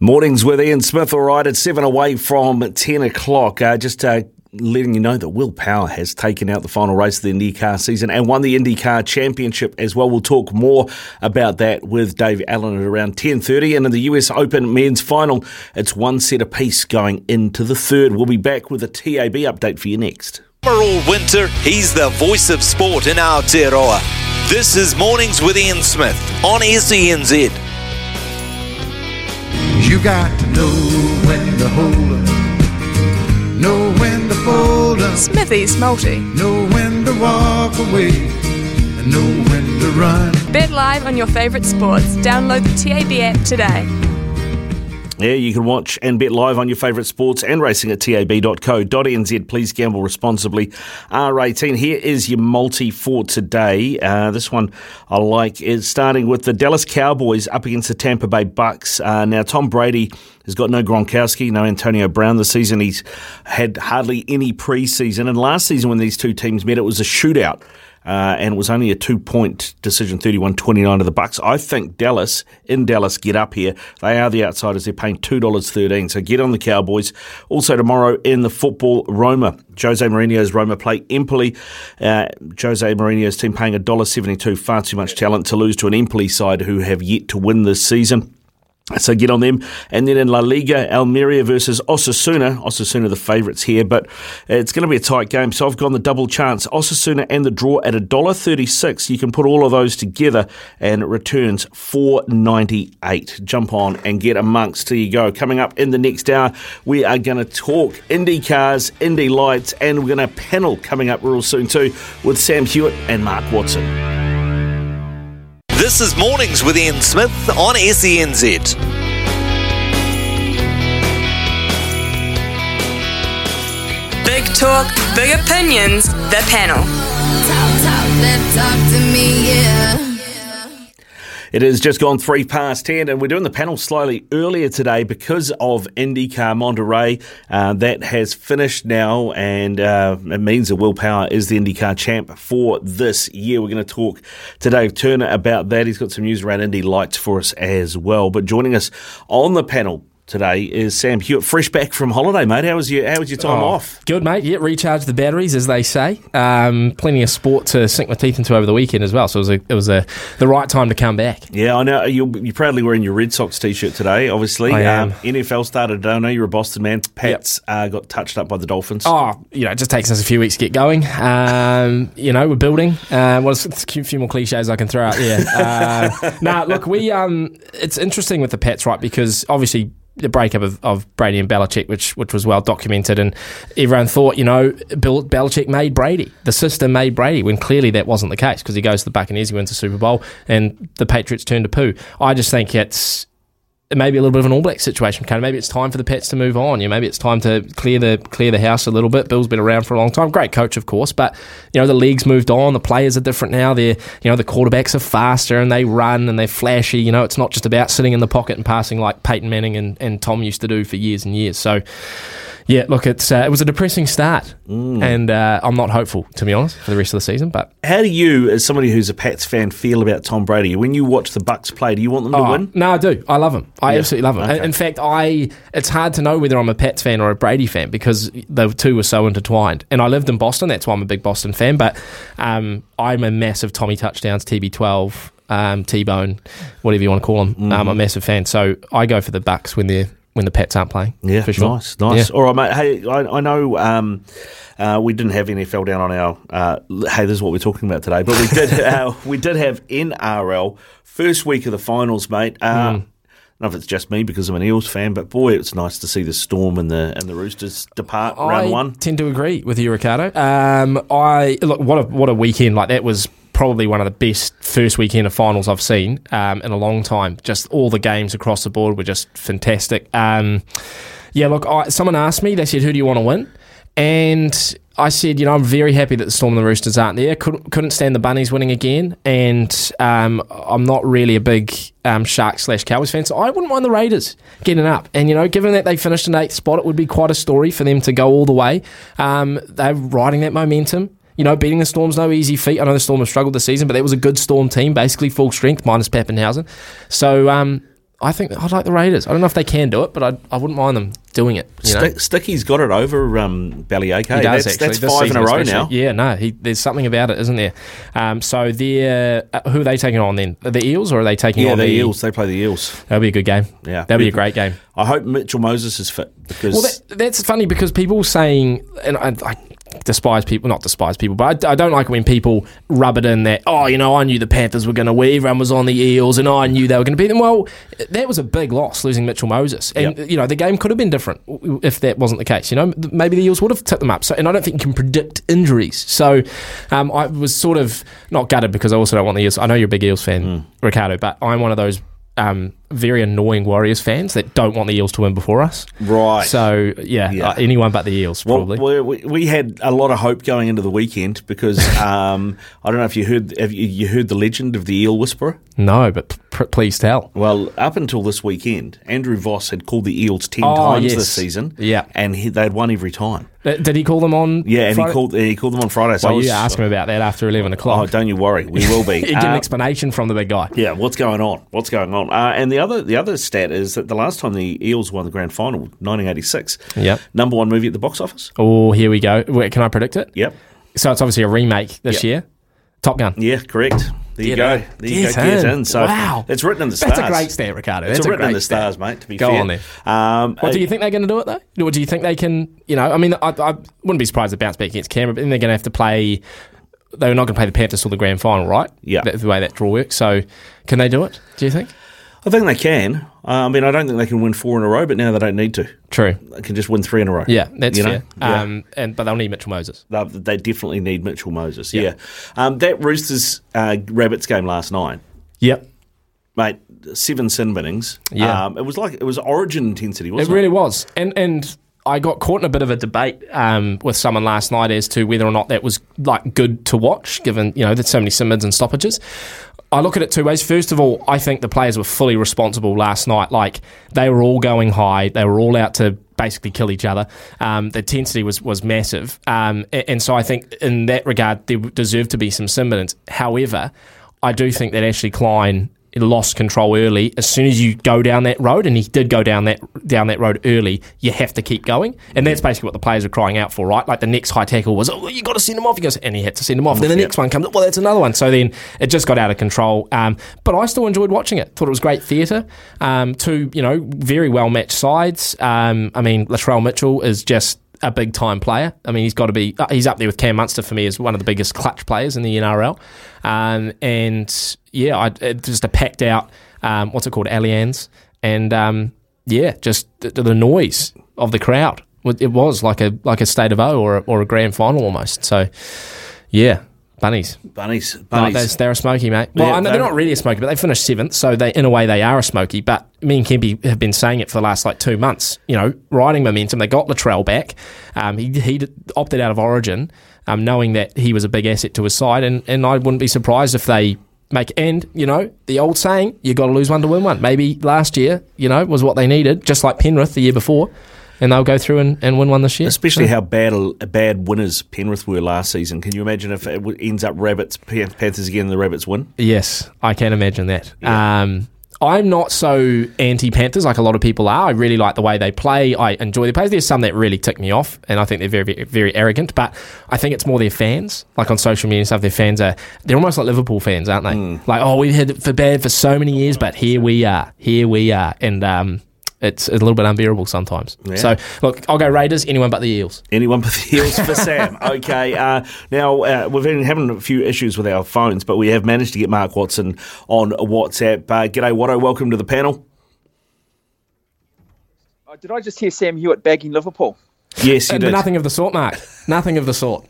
Mornings with Ian Smith, all right, it's 7 away from 10 o'clock. Just letting you know that Will Power has taken out the final race of the IndyCar season and won the IndyCar Championship as well. We'll talk more about that with Dave Allen at around 10:30. And in the US Open men's final, it's 1 set apiece going into the third. We'll be back with a TAB update for you next. Summer or winter, he's the voice of sport in Aotearoa. This is Mornings with Ian Smith on SENZ. You got to know when to hold up. of these multi. Know when to walk away and know when to run. Bet live on your favourite sports. Download the TAB app today. Yeah, you can watch and bet live on your favourite sports and racing at tab.co.nz. Please gamble responsibly. R18, here is your multi for today. This one I like is starting with the Dallas Cowboys up against the Tampa Bay Bucks. Now, Tom Brady has got no Gronkowski, no Antonio Brown this season. He's had hardly any preseason. And last season when these two teams met, it was a shootout. And it was only a 2-point decision, 31-29 to the Bucks. I think Dallas, in Dallas, get up here. They are the outsiders. They're paying $2.13. So get on the Cowboys. Also tomorrow in the football, Roma. Jose Mourinho's Roma play Empoli. Jose Mourinho's team paying $1.72. Far too much talent to lose to an Empoli side who have yet to win this season. So get on them. And then in La Liga, Almeria versus Osasuna. Osasuna the favourites here, but it's going to be a tight game. So I've gone the double chance. Osasuna and the draw at $1.36. You can put all of those together and it returns $4.98. Jump on and get amongst. Here you go. Coming up in the next hour, we are going to talk Indy cars, Indy lights, and we're going to panel coming up real soon too with Sam Hewitt and Mark Watson. This is Mornings with Ian Smith on SENZ. Big talk, big opinions, the panel. Talk to me, yeah. It has just gone 10:03, and we're doing the panel slightly earlier today because of IndyCar Monterey. That has finished now, and it means that Will Power is the IndyCar champ for this year. We're going to talk to Dave Turner about that. He's got some news around Indy Lights for us as well. But joining us on the panel today is Sam Hewitt, fresh back from holiday, mate. How was your time off? Good, mate. Yeah, recharge the batteries, as they say. Plenty of sport to sink my teeth into over the weekend as well, so it was the right time to come back. Yeah, I know. You're proudly wearing your Red Sox T-shirt today, obviously. I am. NFL started today. I know you're a Boston man. Pats got touched up by the Dolphins. Oh, it just takes us a few weeks to get going. We're building. A few more cliches I can throw out there. Look, it's interesting with the Pats, right, because obviously the breakup of Brady and Belichick, which was well documented, and everyone thought, Bill Belichick made Brady. The system made Brady, when clearly that wasn't the case, because he goes to the Buccaneers, he wins the Super Bowl, and the Patriots turn to poo. I just think it's maybe a little bit of an All Black situation. Okay, maybe it's time for the Pats to move on. Maybe it's time to clear the house a little bit. Bill's been around for a long time, great coach, of course, but the league's moved on. The players are different now. They're the quarterbacks are faster and they run and they're flashy. It's not just about sitting in the pocket and passing like Peyton Manning and Tom used to do for years and years. So. Yeah, look, it was a depressing start, and I'm not hopeful, to be honest, for the rest of the season. But how do you, as somebody who's a Pats fan, feel about Tom Brady? When you watch the Bucks play, do you want them to win? No, I do. I love him. I absolutely love him. Okay. In fact, it's hard to know whether I'm a Pats fan or a Brady fan because the two were so intertwined. And I lived in Boston, that's why I'm a big Boston fan, but I'm a massive Tommy Touchdowns, TB12, T-Bone, whatever you want to call him. I'm a massive fan, so I go for the Bucks when the Pats aren't playing. Yeah, for sure. Nice. Yeah. All right, mate. Hey, I know we didn't have NFL down on our this is what we're talking about today, but we did have NRL first week of the finals, mate. I don't know if it's just me because I'm an Eels fan, but boy, it's nice to see the Storm and the Roosters depart round one. I tend to agree with you, Ricardo. What a weekend. Like, that was probably one of the best first weekend of finals I've seen in a long time. Just all the games across the board were just fantastic. Someone asked me, they said, who do you want to win? And I said, I'm very happy that the Storm and the Roosters aren't there. Couldn't stand the Bunnies winning again. And I'm not really a big Sharks / Cowboys fan, so I wouldn't mind the Raiders getting up. And, given that they finished in 8th spot, it would be quite a story for them to go all the way. They're riding that momentum. Beating the Storm's no easy feat. I know the Storm have struggled this season, but that was a good Storm team, basically full strength, minus Pappenhausen. So I think I'd like the Raiders. I don't know if they can do it, but I wouldn't mind them doing it. Sticky's got it over Bellyache. He does, that's 5 in a row now. Yeah, no, there's something about it, isn't there? So they're who are they taking on then? The Eels, or are they taking on the Eels? They play the Eels. That'll be a good game. Yeah, that'll be a great game. I hope Mitchell Moses is fit. Because that's funny because people saying, and I despise people, not despise people, but I don't like when people rub it in that, oh, you know, I knew the Panthers were going to win, everyone was on the Eels, and I knew they were going to beat them. Well, that was a big loss, losing Mitchell Moses. And, you know, the game could have been different if that wasn't the case. You know, maybe the Eels would have tipped them up. So, and I don't think you can predict injuries. So I was sort of not gutted because I also don't want the Eels. I know you're a big Eels fan, Ricardo, but I'm one of those very annoying Warriors fans that don't want the Eels to win before us. Right. So, anyone but the Eels, probably. Well, we had a lot of hope going into the weekend because I don't know if you heard the legend of the Eel Whisperer? No, but please tell. Well, up until this weekend, Andrew Voss had called the Eels 10 times this season. Yeah. And they'd won every time. Did he call them on Friday? And he called them on Friday. So well, you ask him about that after 11 o'clock. Oh, don't you worry. We will be. You get an explanation from the big guy. Yeah, what's going on? And the other stat is that the last time the Eels won the grand final, 1986, number one movie at the box office. Oh, here we go. Wait, can I predict it? Yep. So it's obviously a remake this year. Top Gun. Yeah, correct. There you go. Get in. So wow. It's written in the stars. That's a great stat, Ricardo. It's written in the stars, mate, to be fair. Go on then. Do you think they're going to do it, though? Or do you think they can, you know, I mean, I wouldn't be surprised to bounce back against Canberra, but then they're going to have to play, they were not going to play the Panthers till the grand final, right? Yeah. The way that draw works. So can they do it, do you think? I think they can. I mean, I don't think they can win four in a row, but now they don't need to. True. They can just win three in a row. Yeah, that's fair. Yeah. But they'll need Mitchell Moses. They definitely need Mitchell Moses, yeah. That Roosters-Rabbits game last night. Yep. Mate, 7 sin binnings. Yeah. It was origin intensity, wasn't it? It really was. And I got caught in a bit of a debate with someone last night as to whether or not that was like good to watch, given, you know, there's so many sin bins and stoppages. I look at it two ways. First of all, I think the players were fully responsible last night. Like, they were all going high. They were all out to basically kill each other. The intensity was massive. And so I think in that regard, there deserved to be some sin bins. However, I do think that Ashley Klein lost control early. As soon as you go down that road, and he did go down that road early, you have to keep going. And that's basically what the players were crying out for, right? Like the next high tackle was, oh, you got to send him off. He goes, and he had to send him off. Then the next one comes up, well, that's another one. So then it just got out of control. But I still enjoyed watching it. Thought it was great theatre. Two, you know, very well-matched sides. I mean, Latrell Mitchell is just a big-time player. I mean, he's got to be... He's up there with Cam Munster for me as one of the biggest clutch players in the NRL. Just a packed-out... what's it called? Allianz. And, just the noise of the crowd. It was like a State of O or a grand final almost. So, yeah... Bunnies. No, they're a smoky, mate. Well, yeah, they're not really a smoky, but they finished 7th, so they, in a way they are a smoky. But me and Kempi have been saying it for the last 2 months. You know, riding momentum. They got Latrell back. He opted out of Origin, knowing that he was a big asset to his side, and I wouldn't be surprised if they make. And you know, the old saying, you got to lose one to win one. Maybe last year, you know, was what they needed, just like Penrith the year before. And they'll go through and win one this year. Especially how bad winners Penrith were last season. Can you imagine if it ends up Panthers again and the Rabbits win? Yes, I can imagine that. Yeah. I'm not so anti-Panthers like a lot of people are. I really like the way they play. I enjoy their plays. There's some that really tick me off, and I think they're very, very, very arrogant. But I think it's more their fans. Like on social media and stuff, their fans are... They're almost like Liverpool fans, aren't they? Mm. Like, oh, we've had it for bad for so many years, but here we are. And... it's a little bit unbearable sometimes. Yeah. So, look, I'll go Raiders, anyone but the Eels. Anyone but the Eels for Sam. Okay. Now, we've been having a few issues with our phones, but we have managed to get Mark Watson on WhatsApp. G'day, Watto. Welcome to the panel. Did I just hear Sam Hewitt bagging Liverpool? Yes, you did. Nothing of the sort, Mark. Nothing of the sort.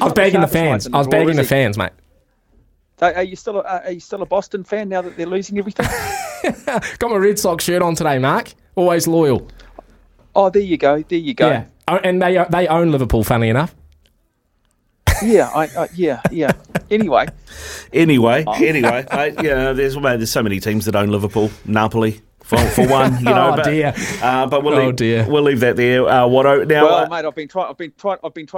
I was bagging the fans. I was bagging the fans, mate. Are you still a Boston fan now that they're losing everything? Got my Red Sox shirt on today, Mark. Always loyal. Oh, there you go. Yeah. Oh, and they own Liverpool, funnily enough. Yeah, I. Anyway. There's so many teams that own Liverpool. Napoli, for one, you know. We'll leave that there. Watto. Now, mate, I've been trying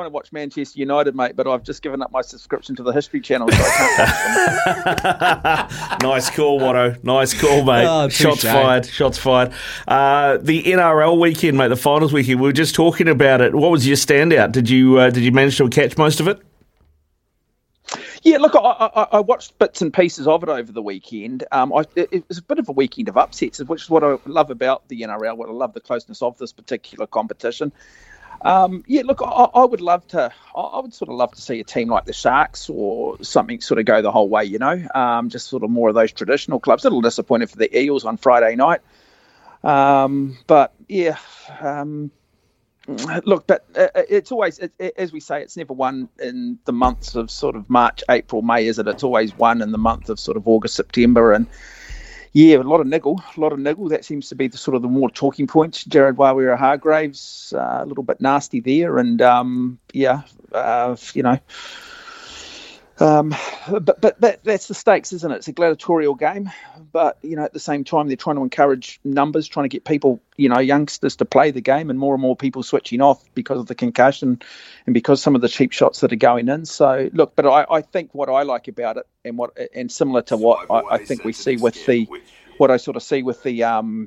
to watch Manchester United, mate, but I've just given up my subscription to the History Channel. So I can't. Nice call, Watto. Nice call, mate. Oh, Shots fired. The NRL weekend, mate. The finals weekend. We were just talking about it. What was your standout? Did you manage to catch most of it? Yeah, look, I watched bits and pieces of it over the weekend. It was a bit of a weekend of upsets, which is what I love about the NRL, what I love the closeness of this particular competition. I would love to. I would sort of love to see a team like the Sharks or something sort of go the whole way, you know. Just sort of more of those traditional clubs. A little disappointed for the Eels on Friday night, it's always, as we say, it's never won in the months of sort of March, April, May, is it? It's always won in the month of sort of August, September, and. Yeah, a lot of niggle. That seems to be the sort of the more talking points. Jared Wawiera-Hargraves, a little bit nasty there, and but that's the stakes, isn't it? It's a gladiatorial game, but you know, at the same time, they're trying to encourage numbers, trying to get people, you know, youngsters to play the game, and more people switching off because of the concussion and because some of the cheap shots that are going in. So look, but I think what I like about it, and similar to what I think we see with what I sort of see with the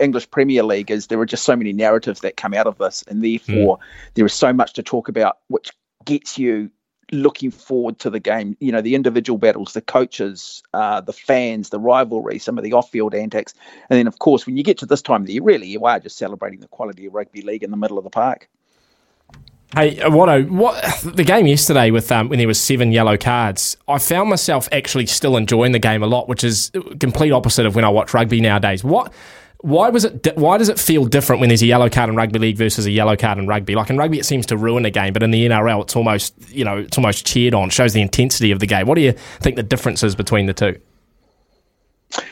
English Premier League is there are just so many narratives that come out of this, and therefore there is so much to talk about, which gets you looking forward to the game. You know, the individual battles, the coaches, the fans, the rivalry, some of the off-field antics, and then of course when you get to this time of the year, really you are just celebrating the quality of rugby league in the middle of the park. Hey, Watto, the game yesterday with when there was 7 yellow cards, I found myself actually still enjoying the game a lot, which is complete opposite of when I watch rugby nowadays. Why does it feel different when there's a yellow card in rugby league versus a yellow card in rugby? Like in rugby, it seems to ruin a game, but in the NRL, it's almost cheered on. It shows the intensity of the game. What do you think the difference is between the two?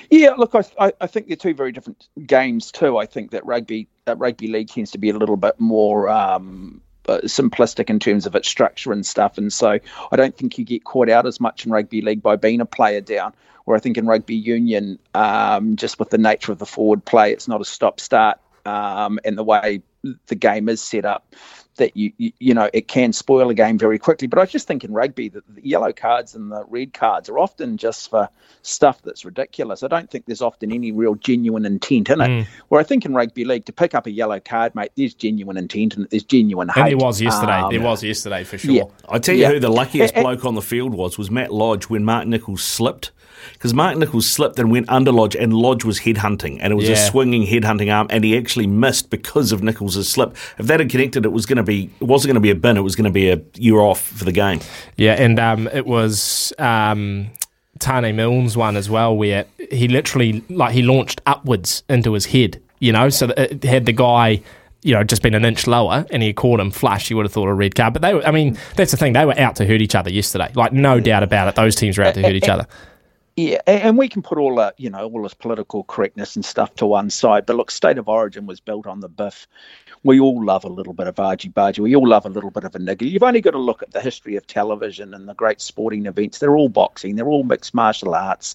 Yeah, look, I think they're two very different games too. I think that rugby league tends to be a little bit more simplistic in terms of its structure and stuff, and so I don't think you get caught out as much in rugby league by being a player down. Where I think in rugby union, just with the nature of the forward play, it's not a stop-start, and the way the game is set up, that you know it can spoil a game very quickly. But I just think in rugby that the yellow cards and the red cards are often just for stuff that's ridiculous. I don't think there's often any real genuine intent in it. Where I think in rugby league, to pick up a yellow card, mate, there's genuine intent and there's genuine hate. And there was yesterday. There was yesterday for sure. Yeah. I tell you who the luckiest bloke on the field was Matt Lodge when Mark Nichols slipped. Because Mark Nichols slipped and went under Lodge, and Lodge was headhunting, and it was a swinging headhunting arm, and he actually missed because of Nichols' slip. If that had connected, it wasn't going to be a bin, it was going to be a year off for the game. Yeah, and it was Tane Milne's one as well, where he literally, he launched upwards into his head, you know, so that it had the guy... you know, just been an inch lower and he caught him flush, you would have thought a red card. But that's the thing. They were out to hurt each other yesterday. Like, no doubt about it. Those teams were out to hurt each other. Yeah, and we can put all this political correctness and stuff to one side, but look, State of Origin was built on the biff. We all love a little bit of argy-bargy. We all love a little bit of a nigger. You've only got to look at the history of television and the great sporting events. They're all boxing. They're all mixed martial arts.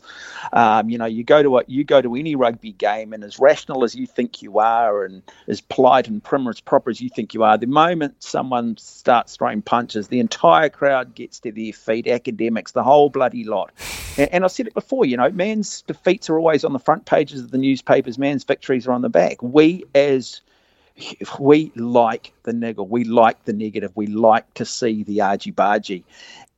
You go to any rugby game, and as rational as you think you are and as polite and prim and proper as you think you are, the moment someone starts throwing punches, the entire crowd gets to their feet, academics, the whole bloody lot. And I said it before, you know, man's defeats are always on the front pages of the newspapers. Man's victories are on the back. We like the niggle. We like the negative. We like to see the argy-bargy.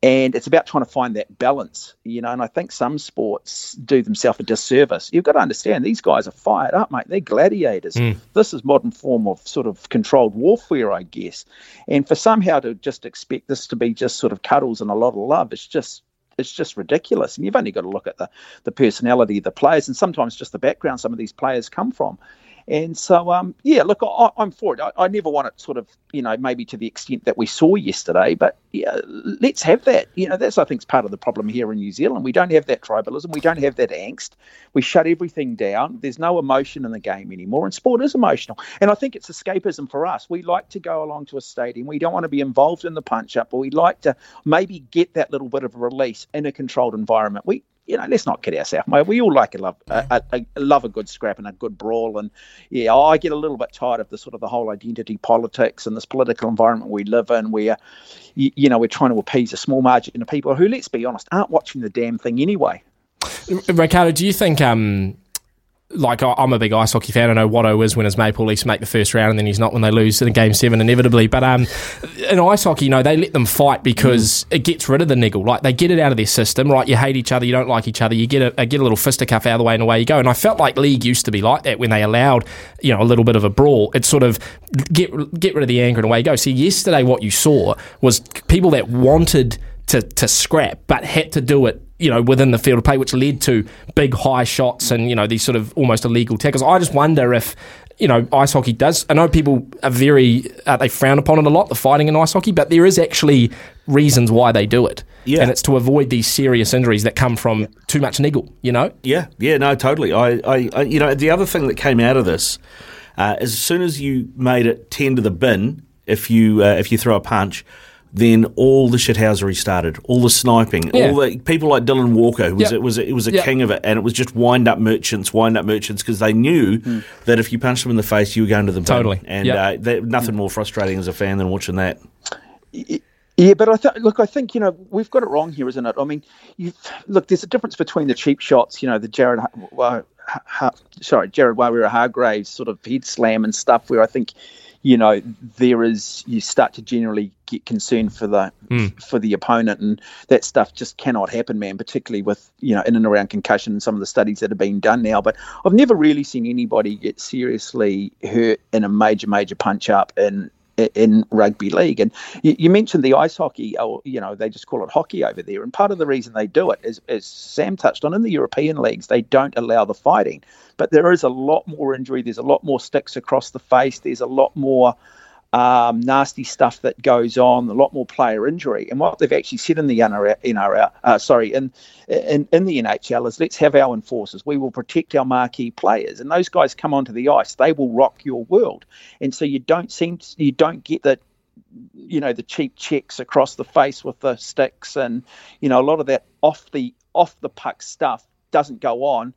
And it's about trying to find that balance, you know, and I think some sports do themselves a disservice. You've got to understand, these guys are fired up, mate. They're gladiators. This is modern form of sort of controlled warfare, I guess. And for somehow to just expect this to be just sort of cuddles and a lot of love, it's just ridiculous. And you've only got to look at the personality of the players and sometimes just the background some of these players come from. And so, I'm for it. I never want it sort of, you know, maybe to the extent that we saw yesterday, but yeah, let's have that. You know, that's, I think, is part of the problem here in New Zealand. We don't have that tribalism. We don't have that angst. We shut everything down. There's no emotion in the game anymore, and sport is emotional. And I think it's escapism for us. We like to go along to a stadium. We don't want to be involved in the punch-up, but we like to maybe get that little bit of a release in a controlled environment. You know, let's not kid ourselves, mate. We all like love a good scrap and a good brawl. And, yeah, I get a little bit tired of the sort of the whole identity politics and this political environment we live in where, you know, we're trying to appease a small margin of people who, let's be honest, aren't watching the damn thing anyway. Ricardo, do you think like, I'm a big ice hockey fan. I know Watto is when his Maple Leafs make the first round, and then he's not when they lose in Game 7 inevitably. But in ice hockey, you know, they let them fight because it gets rid of the niggle. Like, they get it out of their system, right? You hate each other, you don't like each other, you get a little fisticuff out of the way and away you go. And I felt like league used to be like that when they allowed, you know, a little bit of a brawl. It's sort of get rid of the anger and away you go. So yesterday what you saw was people that wanted to scrap but had to do it, you know, within the field of play, which led to big high shots and, you know, these sort of almost illegal tackles. I just wonder if, you know, ice hockey does... I know people are very... they frown upon it a lot, the fighting in ice hockey, but there is actually reasons why they do it. Yeah. And it's to avoid these serious injuries that come from too much niggle, you know? Yeah, yeah, no, totally. I you know, the other thing that came out of this is as soon as you made it 10 to the bin, if you throw a punch... then all the shithousery started, all the sniping, all the people like Dylan Walker, who was it was a king of it, and it was just wind up merchants, because they knew that if you punched them in the face, you were going to the bin. Totally, and nothing more frustrating as a fan than watching that. Yeah, but I think you know we've got it wrong here, isn't it? I mean, there's a difference between the cheap shots, you know, the Jared Wairua Hargraves sort of head slam and stuff, where I think, you know, there is, you start to generally get concerned for the opponent, and that stuff just cannot happen, man, particularly with, you know, in and around concussion and some of the studies that have been done now. But I've never really seen anybody get seriously hurt in a major punch up in rugby league. And you mentioned the ice hockey, or, you know, they just call it hockey over there, and part of the reason they do it is, as Sam touched on, in the European leagues they don't allow the fighting, but there is a lot more injury, there's a lot more sticks across the face, there's a lot more nasty stuff that goes on, a lot more player injury. And what they've actually said in the the NHL is, let's have our enforcers. We will protect our marquee players, and those guys come onto the ice, they will rock your world. And so you don't get the, you know, the cheap checks across the face with the sticks, and, you know, a lot of that off the puck stuff doesn't go on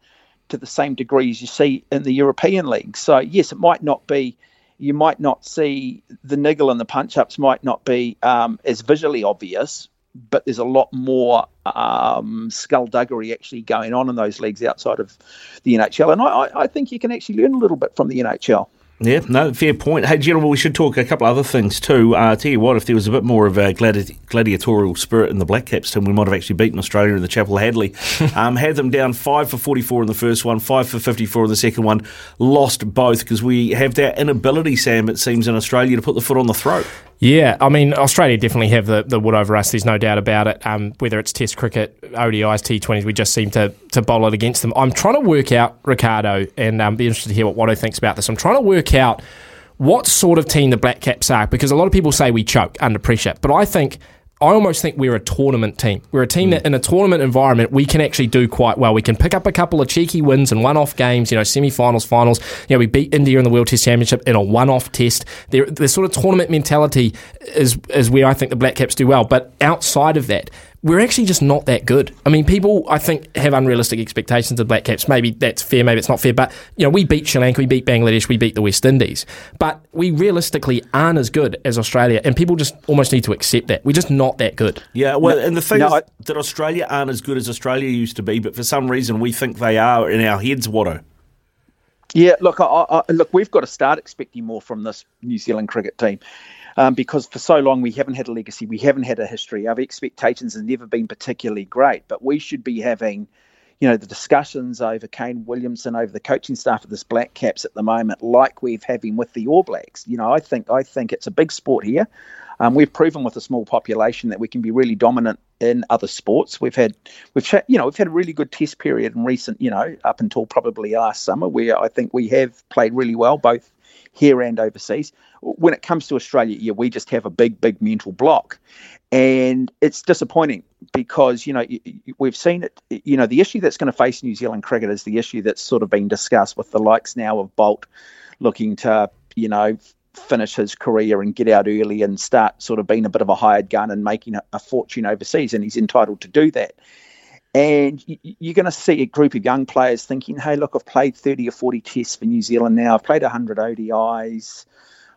to the same degree as you see in the European league. So yes, it might not be. You might not see the niggle, and the punch-ups might not be as visually obvious, but there's a lot more skullduggery actually going on in those leagues outside of the NHL. And I think you can actually learn a little bit from the NHL. Yeah, no, fair point. Hey, gentlemen, we should talk a couple other things too. Tell you what, if there was a bit more of a gladiatorial spirit in the Black Caps team, we might have actually beaten Australia in the Chapel Hadley. Had them down 5 for 44 in the first one, 5 for 54 in the second one, lost both, because we have that inability, Sam, it seems, in Australia to put the foot on the throat. Yeah, I mean, Australia definitely have the wood over us, there's no doubt about it. Whether it's Test cricket, ODIs, T20s, we just seem to bowl it against them. I'm trying to work out, Ricardo, and be interested to hear what Watto thinks about this. I'm trying to work out what sort of team the Black Caps are, because a lot of people say we choke under pressure, but I almost think we're a tournament team. We're a team that in a tournament environment, we can actually do quite well. We can pick up a couple of cheeky wins in one-off games, you know, semi-finals, finals. You know, we beat India in the World Test Championship in a one-off test. The sort of tournament mentality is where I think the Black Caps do well. But outside of that, we're actually just not that good. I mean, people, I think, have unrealistic expectations of Black Caps. Maybe that's fair, maybe it's not fair, but, you know, we beat Sri Lanka, we beat Bangladesh, we beat the West Indies, but we realistically aren't as good as Australia, and people just almost need to accept that. We're just not that good. Yeah, well, and the thing is that Australia aren't as good as Australia used to be, but for some reason we think they are in our heads, Watto. Yeah, look, look, we've got to start expecting more from this New Zealand cricket team. Because for so long we haven't had a legacy, we haven't had a history. Our expectations have never been particularly great, but we should be having, you know, the discussions over Kane Williamson, over the coaching staff of this Black Caps at the moment, like we've having with the All Blacks. You know, I think it's a big sport here. We've proven with a small population that we can be really dominant in other sports. We've had a really good test period in recent, you know, up until probably last summer, where I think we have played really well, both here and overseas. When it comes to Australia, yeah, we just have a big mental block, and it's disappointing because, you know, we've seen it. You know, the issue that's going to face New Zealand cricket is the issue that's sort of been discussed with the likes now of Bolt looking to, you know, finish his career and get out early and start sort of being a bit of a hired gun and making a fortune overseas, and he's entitled to do that. And you're going to see a group of young players thinking, hey, look, I've played 30 or 40 tests for New Zealand now. I've played 100 ODIs.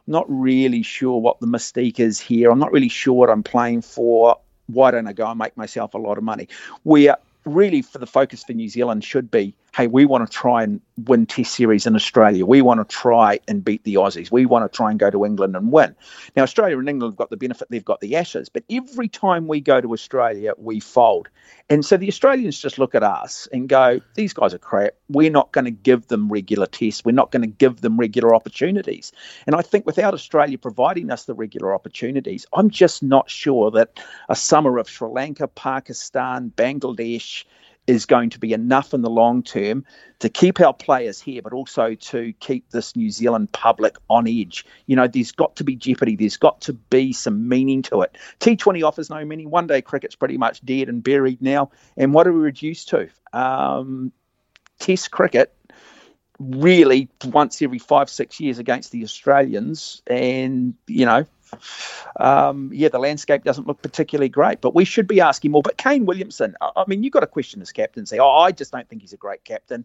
I'm not really sure what the mystique is here. I'm not really sure what I'm playing for. Why don't I go and make myself a lot of money? Where really for the focus for New Zealand should be hey, we want to try and win Test series in Australia. We want to try and beat the Aussies. We want to try and go to England and win. Now, Australia and England have got the benefit, they've got the Ashes, but every time we go to Australia, we fold. And so the Australians just look at us and go, these guys are crap. We're not going to give them regular tests. We're not going to give them regular opportunities. And I think without Australia providing us the regular opportunities, I'm just not sure that a summer of Sri Lanka, Pakistan, Bangladesh, is going to be enough in the long term to keep our players here, but also to keep this New Zealand public on edge. You know, there's got to be jeopardy. There's got to be some meaning to it. T20 offers no meaning. One day cricket's pretty much dead and buried now. And what are we reduced to? Test cricket really once every 5-6 years against the Australians. And, you know, the landscape doesn't look particularly great, but we should be asking more. But Kane Williamson, I mean, you've got to question his captaincy. I just don't think he's a great captain.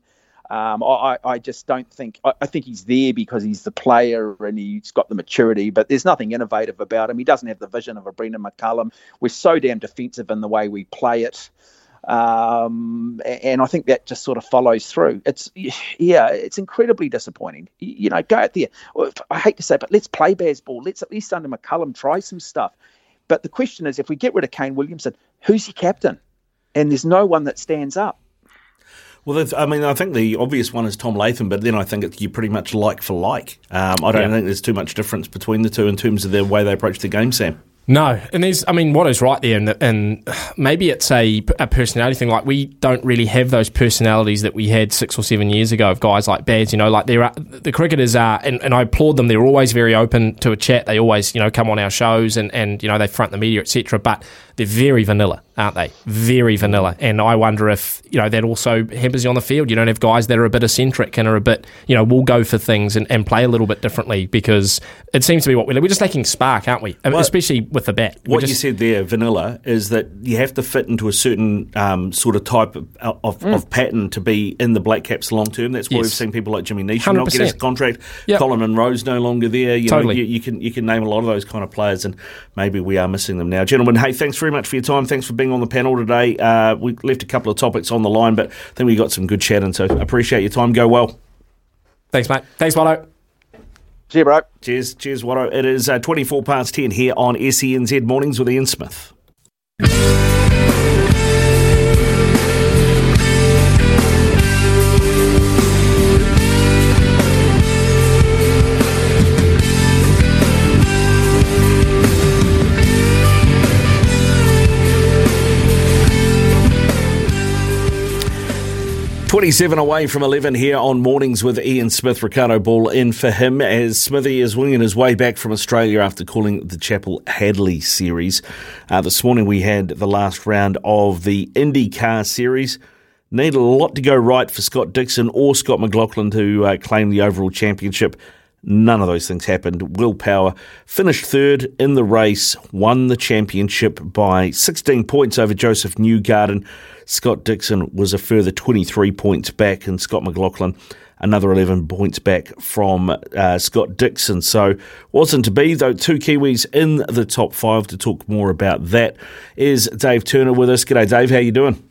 I just don't think, I think he's there because he's the player and he's got the maturity, but there's nothing innovative about him. He doesn't have the vision of a Brendan McCullum. We're so damn defensive in the way we play it. And I think that just sort of follows through. It's incredibly disappointing. You know, go out there. I hate to say it, but let's play baseball. Let's at least under McCullum try some stuff. But the question is, if we get rid of Kane Williamson, who's your captain? And there's no one that stands up. Well, I mean, I think the obvious one is Tom Latham, but then I think you're pretty much like for like. I don't think there's too much difference between the two in terms of the way they approach the game, Sam. No, and there's, I mean, Watto's right there, and maybe it's a personality thing. Like, we don't really have those personalities that we had 6 or 7 years ago of guys like Bads, you know, like the cricketers are, and I applaud them, they're always very open to a chat, they always, you know, come on our shows and you know, they front the media, etc. But they're very vanilla, aren't they? Very vanilla, and I wonder if, you know, that also hampers you on the field. You don't have guys that are a bit eccentric and are a bit, you know, will go for things and play a little bit differently, because it seems to be what we're just lacking spark, aren't we? Well, especially with the bat. You said there, vanilla, is that you have to fit into a certain sort of type of pattern to be in the Black Caps long term. That's why we've seen people like Jimmy Neesham 100%. Not get his contract. Yep. Colin Munro's no longer there. You know, you can name a lot of those kind of players, and maybe we are missing them now. Gentlemen, hey, thanks very much for your time. Thanks for being on the panel today. We left a couple of topics on the line, but I think we got some good chatting, so appreciate your time. Go well. Thanks, mate. Thanks, Watto. See you, bro. Cheers, Watto. It is 24 past 10 here on SENZ Mornings with Ian Smith. Seven away from 11 here on Mornings with Ian Smith. Ricardo Ball in for him as Smithy is winging his way back from Australia after calling the Chapel Hadley series. This morning we had the last round of the IndyCar series. Needed a lot to go right for Scott Dixon or Scott McLaughlin to claim the overall championship. None of those things happened. Will Power finished third in the race, won the championship by 16 points over Joseph Newgarden. Scott Dixon was a further 23 points back, and Scott McLaughlin another 11 points back from Scott Dixon. So wasn't to be, though, two Kiwis in the top five. To talk more about that is Dave Turner with us. G'day, Dave. How you doing?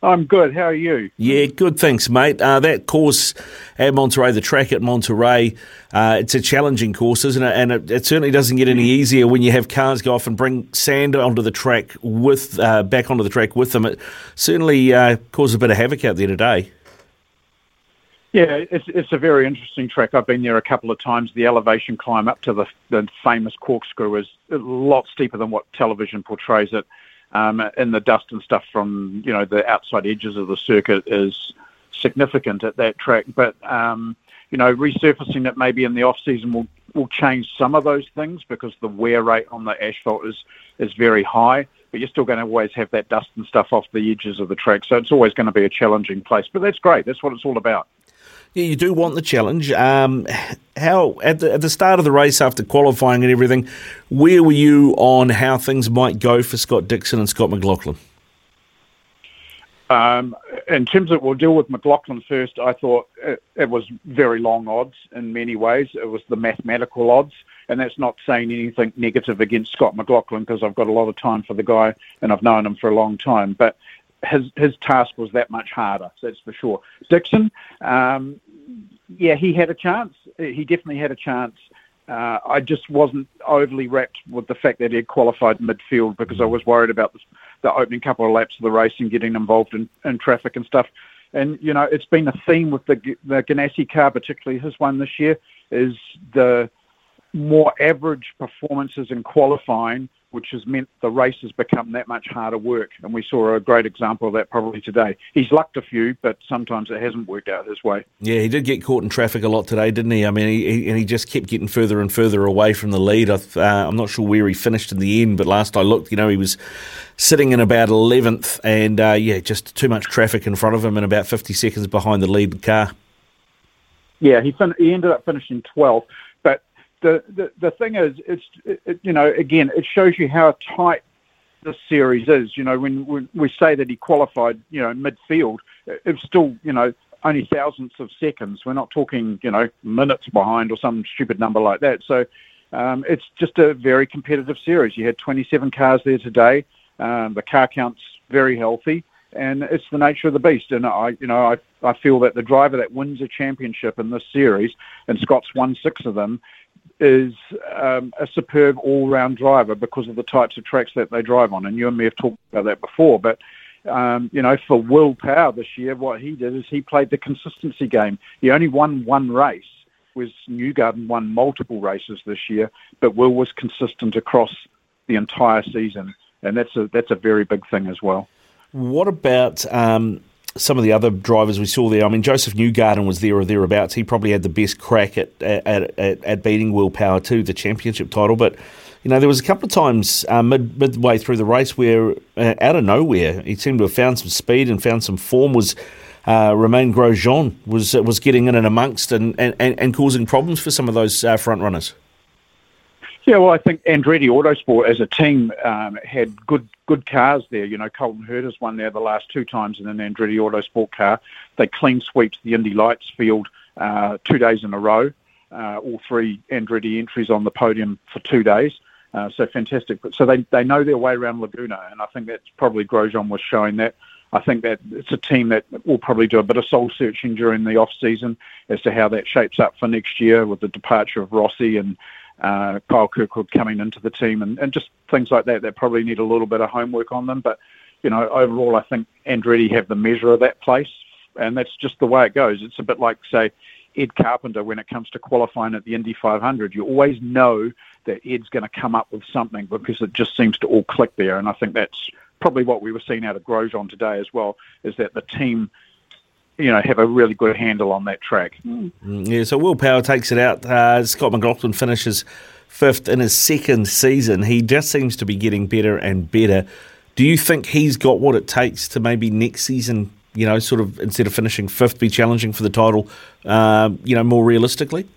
I'm good. How are you? Yeah, good. Thanks, mate. That course at Monterey, the track at Monterey, it's a challenging course, isn't it? And it certainly doesn't get any easier when you have cars go off and bring sand onto the track with back onto the track with them. It certainly caused a bit of havoc out there today. Yeah, it's a very interesting track. I've been there a couple of times. The elevation climb up to the famous corkscrew is a lot steeper than what television portrays it. And the dust and stuff from, you know, the outside edges of the circuit is significant at that track. But, you know, resurfacing it maybe in the off-season will change some of those things, because the wear rate on the asphalt is very high. But you're still going to always have that dust and stuff off the edges of the track. So it's always going to be a challenging place. But that's great. That's what it's all about. Yeah, you do want the challenge. How at the start of the race, after qualifying and everything, where were you on how things might go for Scott Dixon and Scott McLaughlin? In terms of, we'll deal with McLaughlin first, I thought it was very long odds in many ways. It was the mathematical odds, and that's not saying anything negative against Scott McLaughlin, because I've got a lot of time for the guy and I've known him for a long time. But his task was that much harder, so that's for sure. Dixon, yeah, he had a chance. He definitely had a chance. I just wasn't overly wrapped with the fact that he had qualified midfield because I was worried about the opening couple of laps of the race and getting involved in traffic and stuff. And, you know, it's been a theme with the Ganassi car, particularly his one this year, is the more average performances in qualifying, which has meant the race has become that much harder work. And we saw a great example of that probably today. He's lucked a few, but sometimes it hasn't worked out his way. Yeah, he did get caught in traffic a lot today, didn't he? I mean, he just kept getting further and further away from the lead. I'm not sure where he finished in the end, but last I looked, you know, he was sitting in about 11th and, yeah, just too much traffic in front of him and about 50 seconds behind the lead car. Yeah, he ended up finishing 12th. The thing is, it's you know, again, it shows you how tight this series is. You know, when we say that he qualified, you know, midfield, it's still, you know, only thousandths of seconds. We're not talking, you know, minutes behind or some stupid number like that. So it's just a very competitive series. You had 27 cars there today. The car count's very healthy, and it's the nature of the beast. And I feel that the driver that wins a championship in this series, and Scott's won 6 of them, is a superb all-round driver because of the types of tracks that they drive on. And you and me have talked about that before. But, you know, for Will Power this year, what he did is he played the consistency game. He only won 1 race, whereas Newgarden won multiple races this year. But Will was consistent across the entire season. And that's a very big thing as well. What about some of the other drivers we saw there? I mean, Joseph Newgarden was there or thereabouts. He probably had the best crack at beating Will Power to the championship title. But, you know, there was a couple of times midway through the race where, out of nowhere, he seemed to have found some speed and found some form. Was Romain Grosjean was getting in and amongst and causing problems for some of those front runners? Yeah, well, I think Andretti Autosport as a team had good cars there. You know, Colton Herta's won there the last 2 times in an Andretti Autosport car. They clean sweeped the Indy Lights field 2 days in a row. All 3 Andretti entries on the podium for 2 days. So fantastic. So they know their way around Laguna, and I think that's probably Grosjean was showing that. I think that it's a team that will probably do a bit of soul searching during the off season as to how that shapes up for next year with the departure of Rossi and Kyle Kirkwood coming into the team and just things like that probably need a little bit of homework on them. But, you know, overall I think Andretti have the measure of that place, and that's just the way it goes. It's a bit like, say, Ed Carpenter when it comes to qualifying at the Indy 500. You always know that Ed's going to come up with something because it just seems to all click there, and I think that's probably what we were seeing out of Grosjean today as well, is that the team, you know, have a really good handle on that track. Yeah, so Will Power takes it out. Scott McLaughlin finishes 5th in his 2nd season. He just seems to be getting better and better. Do you think he's got what it takes to maybe next season, you know, sort of instead of finishing 5th, be challenging for the title, you know, more realistically?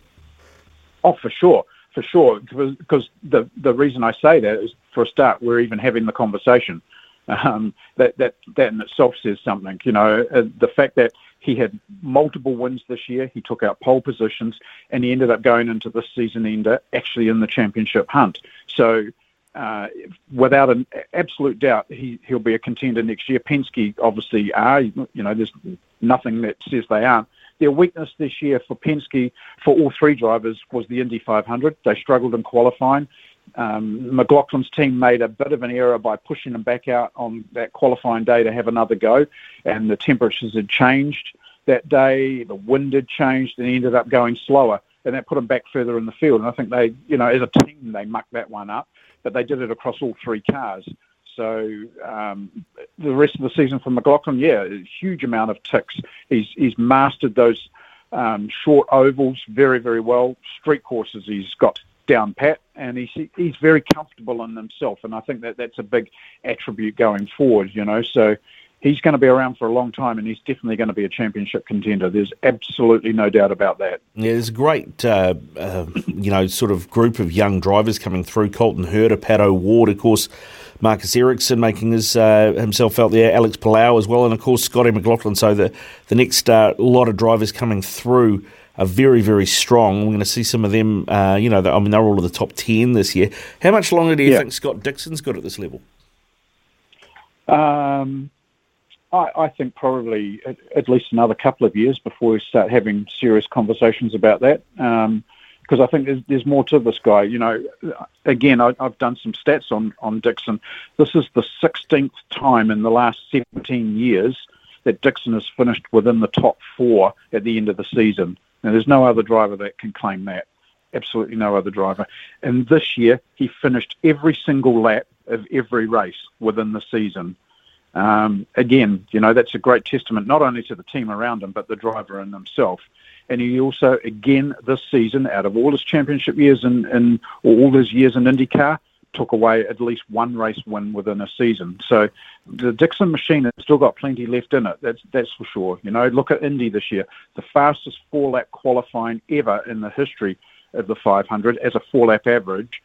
Oh, for sure. Because the reason I say that is, for a start, we're even having the conversation. That in itself says something. You know, the fact that he had multiple wins this year, he took out pole positions, and he ended up going into this season ender actually in the championship hunt. So without an absolute doubt, he'll be a contender next year. Penske obviously are, you know, there's nothing that says they aren't. Their weakness this year for Penske, for all 3 drivers, was the Indy 500. They struggled in qualifying. McLaughlin's team made a bit of an error by pushing him back out on that qualifying day to have another go, and the temperatures had changed that day, the wind had changed, and he ended up going slower, and that put him back further in the field. And I think they, you know, as a team, they mucked that one up, but they did it across all 3 cars. So the rest of the season for McLaughlin, yeah, a huge amount of ticks. He's mastered those short ovals very, very well. Street courses he's got down pat, and he's very comfortable in himself, and I think that's a big attribute going forward, you know. So he's going to be around for a long time, and he's definitely going to be a championship contender. There's absolutely no doubt about that. Yeah, there's a great, you know, sort of group of young drivers coming through. Colton Herta, Pato Ward, of course, Marcus Ericsson making his himself felt there, Alex Palau as well, and, of course, Scotty McLaughlin. So the next lot of drivers coming through are very, very strong. We're going to see some of them, you know, I mean, they're all in the top 10 this year. How much longer do you think Scott Dixon's got at this level? I think probably at least another couple of years before we start having serious conversations about that, because I think there's more to this guy. You know, again, I've done some stats on Dixon. This is the 16th time in the last 17 years that Dixon has finished within the top four at the end of the season. Now, there's no other driver that can claim that. Absolutely no other driver. And this year, he finished every single lap of every race within the season. Again, you know, that's a great testament, not only to the team around him, but the driver and himself. And he also, again, this season, out of all his championship years and all his years in IndyCar, took away at least one race win within a season. So the Dixon machine has still got plenty left in it, that's for sure. You know, look at Indy this year, the fastest four-lap qualifying ever in the history of the 500 as a four-lap average.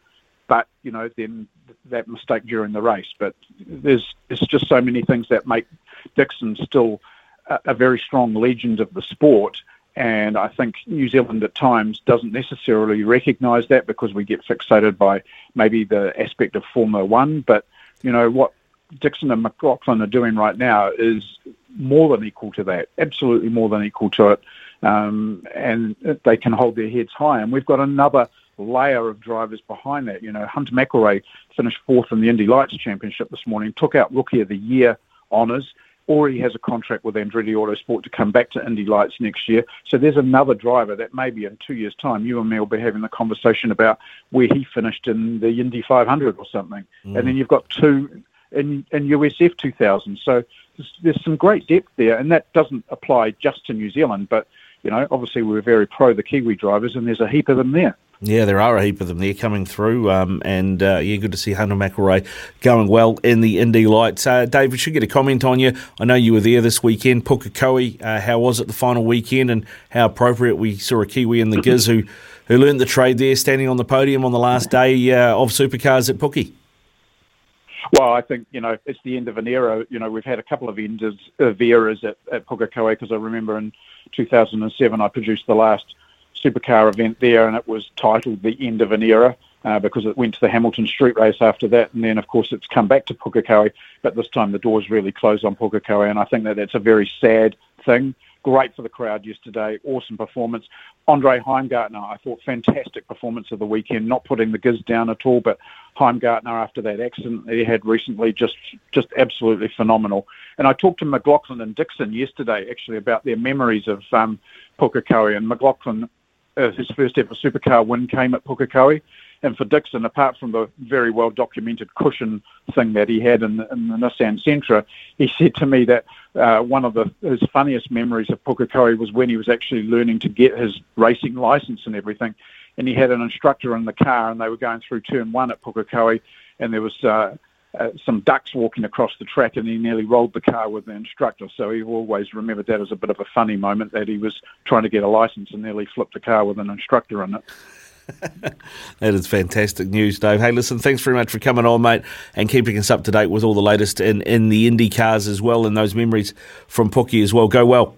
But, you know, then that mistake during the race. But there's just so many things that make Dixon still a very strong legend of the sport. And I think New Zealand at times doesn't necessarily recognise that because we get fixated by maybe the aspect of Formula One. But, you know, what Dixon and McLaughlin are doing right now is more than equal to that, absolutely more than equal to it. And they can hold their heads high. And we've got another layer of drivers behind that. You know, Hunter McElroy finished fourth in the Indy Lights Championship this morning, took out Rookie of the Year honours, already has a contract with Andretti Autosport to come back to Indy Lights next year. So there's another driver that maybe in 2 years' time, you and me will be having the conversation about where he finished in the Indy 500 or something. Mm. And then you've got two in USF 2000. So there's some great depth there, and that doesn't apply just to New Zealand, but, you know, obviously we're very pro the Kiwi drivers, and there's a heap of them there. Yeah, there are a heap of them there coming through, and good to see Hunter McElroy going well in the Indy Lights. Dave, we should get a comment on you. I know you were there this weekend. Pukekohe, how was it the final weekend, and how appropriate we saw a Kiwi in the Giz who learnt the trade there, standing on the podium on the last day of Supercars at Puke? Well, I think, you know, it's the end of an era. You know, we've had a couple of ends of eras at Pukekohe, because I remember in 2007 I produced the last Supercar event there, and it was titled The End of an Era because it went to the Hamilton Street Race after that, and then of course it's come back to Pukekohe, but this time the doors really closed on Pukekohe, and I think that's a very sad thing. Great for the crowd yesterday, awesome performance. Andre Heimgartner, I thought, fantastic performance of the weekend, not putting the Giz down at all, but Heimgartner, after that accident that he had recently, just absolutely phenomenal. And I talked to McLaughlin and Dixon yesterday, actually, about their memories of Pukekohe, and McLaughlin, his first ever supercar win came at Pukekohe. And for Dixon, apart from the very well-documented cushion thing that he had in the Nissan Sentra, he said to me that one of his funniest memories of Pukekohe was when he was actually learning to get his racing licence and everything. And he had an instructor in the car, and they were going through turn one at Pukekohe, and there was some ducks walking across the track, and he nearly rolled the car with the instructor. So he always remembered that as a bit of a funny moment, that he was trying to get a license and nearly flipped a car with an instructor in it. That is fantastic news, Dave. Hey, listen, thanks very much for coming on, mate, and keeping us up to date with all the latest in the Indy cars as well, and those memories from Puke as well. Go well.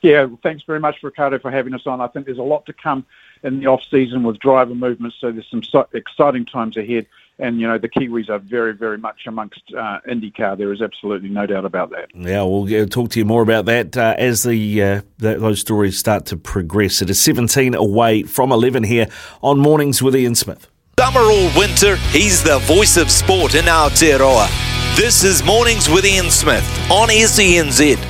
Yeah, thanks very much, Ricardo, for having us on. I think there's a lot to come in the off-season with driver movements, so there's some exciting times ahead. And, you know, the Kiwis are very, very much amongst IndyCar. There is absolutely no doubt about that. Yeah, we'll talk to you more about that as those stories start to progress. It is 17 away from 11 here on Mornings with Ian Smith. Summer or winter, he's the voice of sport in Aotearoa. This is Mornings with Ian Smith on SENZ.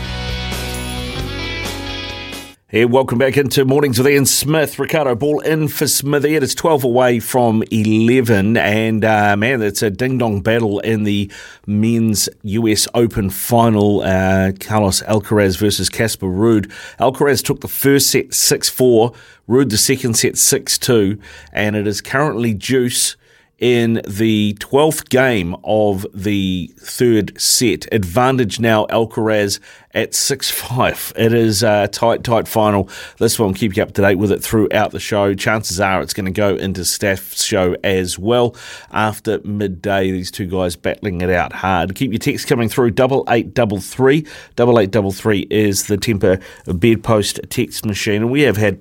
Hey, welcome back into Mornings with Ian Smith. Ricardo Ball in for Smithy. It is 12 away from 11, and man, it's a ding-dong battle in the men's US Open final. Carlos Alcaraz versus Casper Ruud. Alcaraz took the first set 6-4, Ruud the second set 6-2, and it is currently deuce in the 12th game of the third set. Advantage now, Alcaraz at 6-5. It is a tight final. This one will keep you up to date with it throughout the show. Chances are it's going to go into Staff's show as well after midday. These two guys battling it out hard. Keep your text coming through. 8833. 8833 is the Temper bedpost text machine. And we have had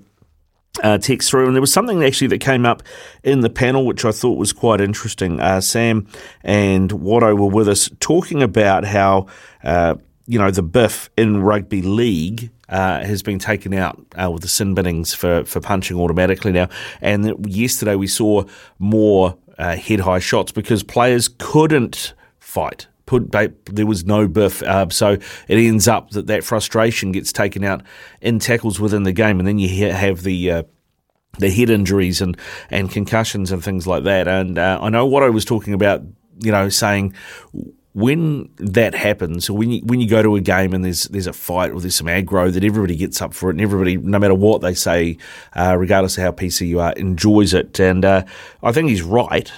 text through, and there was something actually that came up in the panel which I thought was quite interesting. Sam and Watto were with us talking about how the biff in rugby league has been taken out with the sin binnings for punching automatically now, and yesterday we saw more head high shots because players couldn't fight. There was no biff, so it ends up that frustration gets taken out in tackles within the game, and then you have the head injuries and concussions and things like that. And I know what I was talking about, saying when that happens, or when you go to a game and there's a fight or there's some aggro, that everybody gets up for it, and everybody, no matter what they say, regardless of how PC you are, enjoys it. And I think he's right.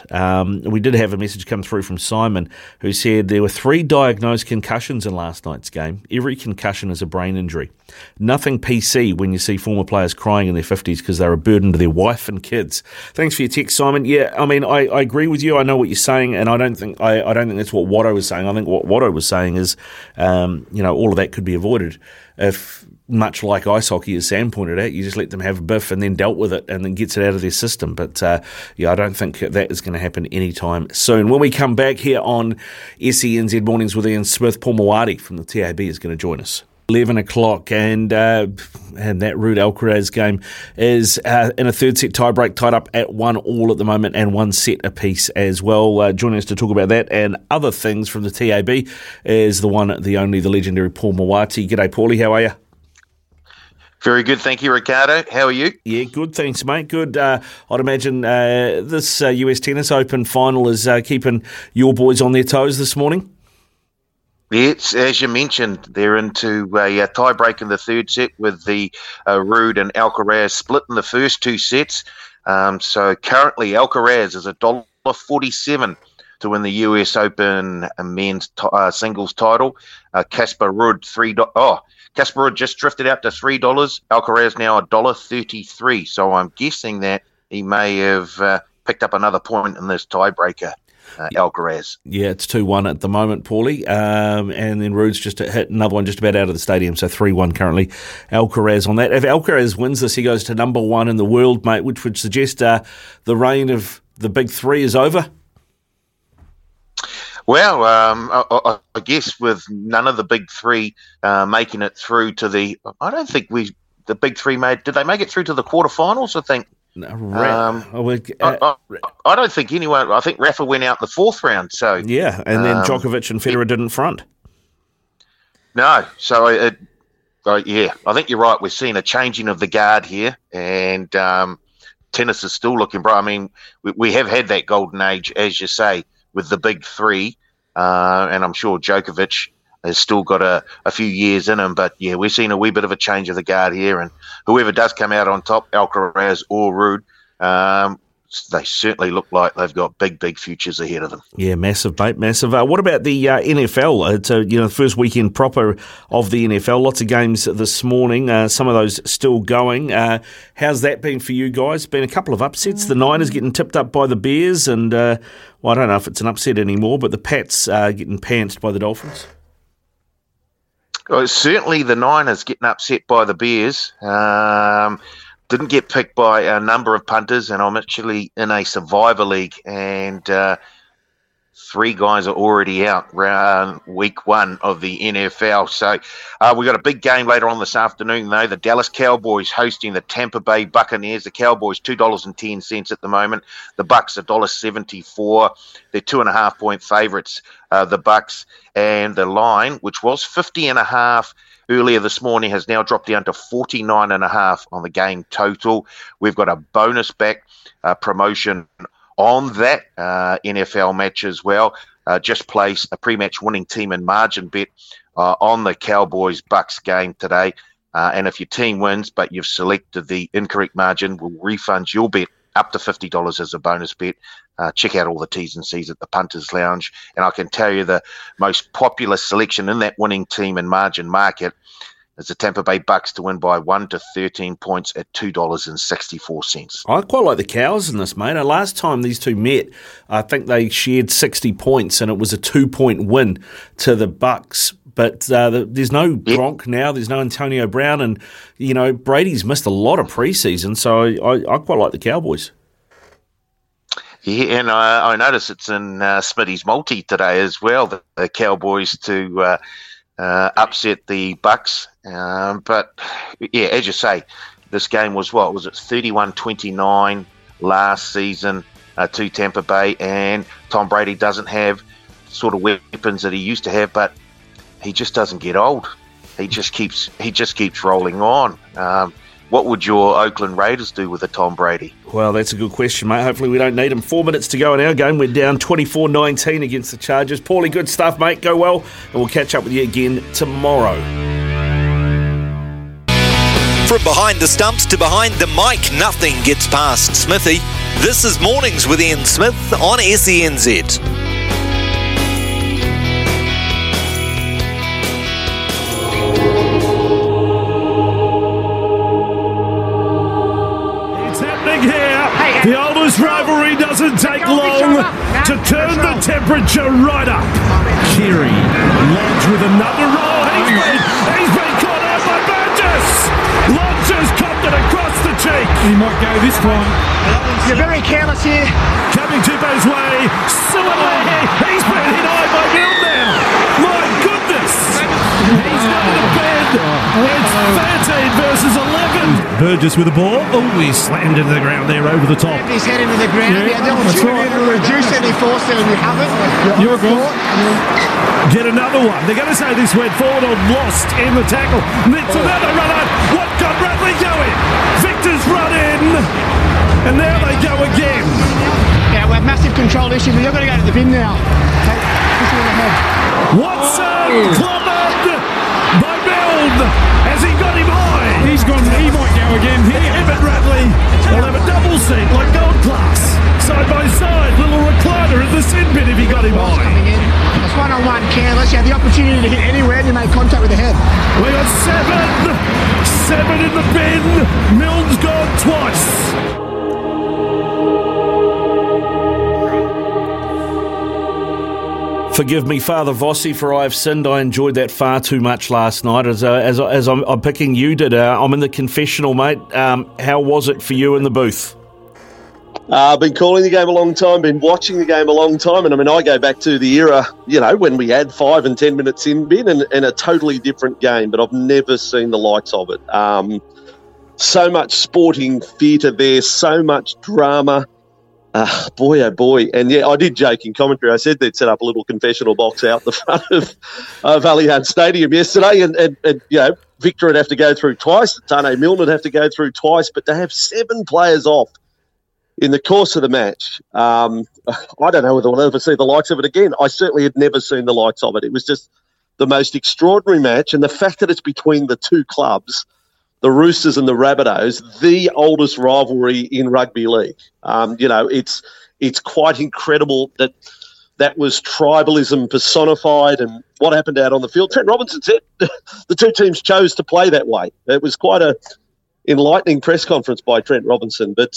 We did have a message come through from Simon who said there were 3 diagnosed concussions in last night's game. Every concussion is a brain injury. Nothing PC when you see former players crying in their 50s because they're a burden to their wife and kids. Thanks for your text, Simon. Yeah, I mean, I agree with you. I know what you're saying, and I don't think that's what Watto was saying. I think what Watto was saying is, all of that could be avoided if, much like ice hockey, as Sam pointed out, you just let them have a biff and then dealt with it and then gets it out of their system. But, I don't think that is going to happen anytime soon. When we come back here on SENZ Mornings with Ian Smith, Paul Mawadi from the TAB is going to join us. 11 o'clock, and that Ruud Alcaraz game is in a third-set tiebreak, tied up at 1-1 at the moment and 1 set apiece as well. Joining us to talk about that and other things from the TAB is the one, the only, the legendary Paul Mawadi. G'day, Paulie. How are you? Very good, thank you, Ricardo. How are you? Yeah, good, thanks, mate. Good. I'd imagine this US Tennis Open final is keeping your boys on their toes this morning. It's, as you mentioned, they're into a tie-break in the third set with the Ruud and Alcaraz split in the first 2 sets. So currently Alcaraz is $1.47 to win the US Open men's singles title. Casper Ruud, Casper Ruud just drifted out to $3. Alcaraz now $1.33. So I'm guessing that he may have picked up another point in this tiebreaker. Alcaraz. Yeah, it's 2-1 at the moment, Paulie. And then Ruud's just hit another one just about out of the stadium, so 3-1 currently. Alcaraz on that. If Alcaraz wins this, he goes to #1 in the world, mate, which would suggest the reign of the big three is over. Well, I guess with none of the big three making it through to the... I don't think the big three made... Did they make it through to the quarterfinals, I think? No, I don't think anyone. I think Rafa went out in the 4th round. So yeah, and then Djokovic and Federer didn't front. No, so I think you're right. We're seeing a changing of the guard here, and tennis is still looking bright. I mean, we have had that golden age, as you say, with the big three, and I'm sure Djokovic has still got a few years in him. But, yeah, we're seeing a wee bit of a change of the guard here. And whoever does come out on top, Alcaraz or Ruud, they certainly look like they've got big, big futures ahead of them. Yeah, massive, mate, massive. What about the NFL? It's the first weekend proper of the NFL. Lots of games this morning, some of those still going. How's that been for you guys? Been a couple of upsets. The Niners getting tipped up by the Bears, and I don't know if it's an upset anymore, but the Pats getting pantsed by the Dolphins. Well, certainly the Niners getting upset by the Bears. Didn't get picked by a number of punters, and I'm actually in a survivor league, and 3 guys are already out round week 1 of the NFL. So we've got a big game later on this afternoon, though. The Dallas Cowboys hosting the Tampa Bay Buccaneers. The Cowboys, $2.10 at the moment. The Bucks, $1.74. They're 2.5-point favourites, the Bucks. And the line, which was 50.5 earlier this morning, has now dropped down to 49.5 on the game total. We've got a bonus back promotion on that NFL match as well. Just place a pre-match winning team in margin bet on the Cowboys-Bucks game today. And if your team wins, but you've selected the incorrect margin, we'll refund your bet up to $50 as a bonus bet. Check out all the T's and C's at the Punters Lounge. And I can tell you the most popular selection in that winning team and margin market is the Tampa Bay Bucks to win by 1 to 13 points at $2.64. I quite like the Cows in this, mate. Last time these two met, I think they shared 60 points, and it was a 2-point win to the Bucks. But there's no Gronk now. There's no Antonio Brown. And, you know, Brady's missed a lot of preseason. So I quite like the Cowboys. Yeah, and I notice it's in Smitty's multi today as well, the Cowboys to upset the Bucks. But, yeah, as you say, this game was what? Was it 31-29 last season to Tampa Bay? And Tom Brady doesn't have sort of weapons that he used to have, but he just doesn't get old. He just keeps rolling on. What would your Oakland Raiders do with a Tom Brady? Well, that's a good question, mate. Hopefully we don't need him. 4 minutes to go in our game. We're down 24-19 against the Chargers. Paulie, good stuff, mate. Go well, and we'll catch up with you again tomorrow. From behind the stumps to behind the mic, nothing gets past Smithy. This is Mornings with Ian Smith on SENZ. The oldest rivalry doesn't take long to turn the temperature right up. Kerry lands with another roll. He's been caught out by Burgess. Lodges copped it across the cheek. He might go this one. You're very careless here. Coming Tupe's way. Suwalehi. He's been hit high by Milner. My goodness. He's not in the bed. It's 13 versus 11. Burgess with the ball. Oh, he slammed into the ground there over the top. He's head into the ground. Yeah, the opportunity to reduce any force there and you haven't. You're caught. Get another one. They're going to say this went forward or lost in the tackle. And it's another run up. What got Bradley going? Victor's run in. And now they go again. Yeah, we have massive control issues, but you're going to go to the bin now. Take this one ahead. Watson clobbered by Milne as he got him high. He's gone. He might go again here. Evan Radley will have a double seat like gold class. Side by side, little recliner in the sin bin if he got him high. It's one-on-one careless. You have the opportunity to hit anywhere and you make contact with the head. We got seven in the bin. Milne's gone twice. Forgive me, Father Vossi, for I have sinned. I enjoyed that far too much last night. As I'm picking you today, I'm in the confessional, mate. How was it for you in the booth? I've been calling the game a long time, been watching the game a long time, and I mean, I go back to the era, you know, when we had 5 and 10 minutes in bin and a totally different game, but I've never seen the likes of it. So much sporting theatre there, so much drama. Boy, oh boy. And yeah, I did joke in commentary. I said they'd set up a little confessional box out the front of Allianz Stadium yesterday. And you know, Victor would have to go through twice. Tane Milne would have to go through twice. But to have 7 players off in the course of the match, I don't know whether we'll ever see the likes of it again. I certainly had never seen the likes of it. It was just the most extraordinary match. And the fact that it's between the two clubs, the Roosters and the Rabbitohs, the oldest rivalry in rugby league. You know, it's quite incredible that was tribalism personified, and what happened out on the field. Trent Robinson said the two teams chose to play that way. It was quite a enlightening press conference by Trent Robinson, but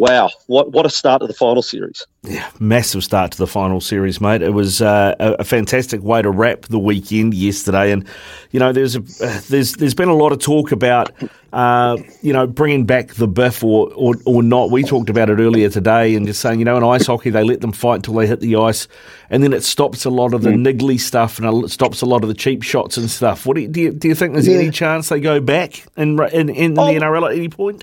wow, what a start to the final series. Yeah, massive start to the final series, mate. It was a fantastic way to wrap the weekend yesterday. And, you know, there's been a lot of talk about, you know, bringing back the biff or not. We talked about it earlier today and just saying, you know, in ice hockey, they let them fight until they hit the ice. And then it stops a lot of the niggly stuff and it stops a lot of the cheap shots and stuff. What do you think there's any chance they go back in the NRL at any point?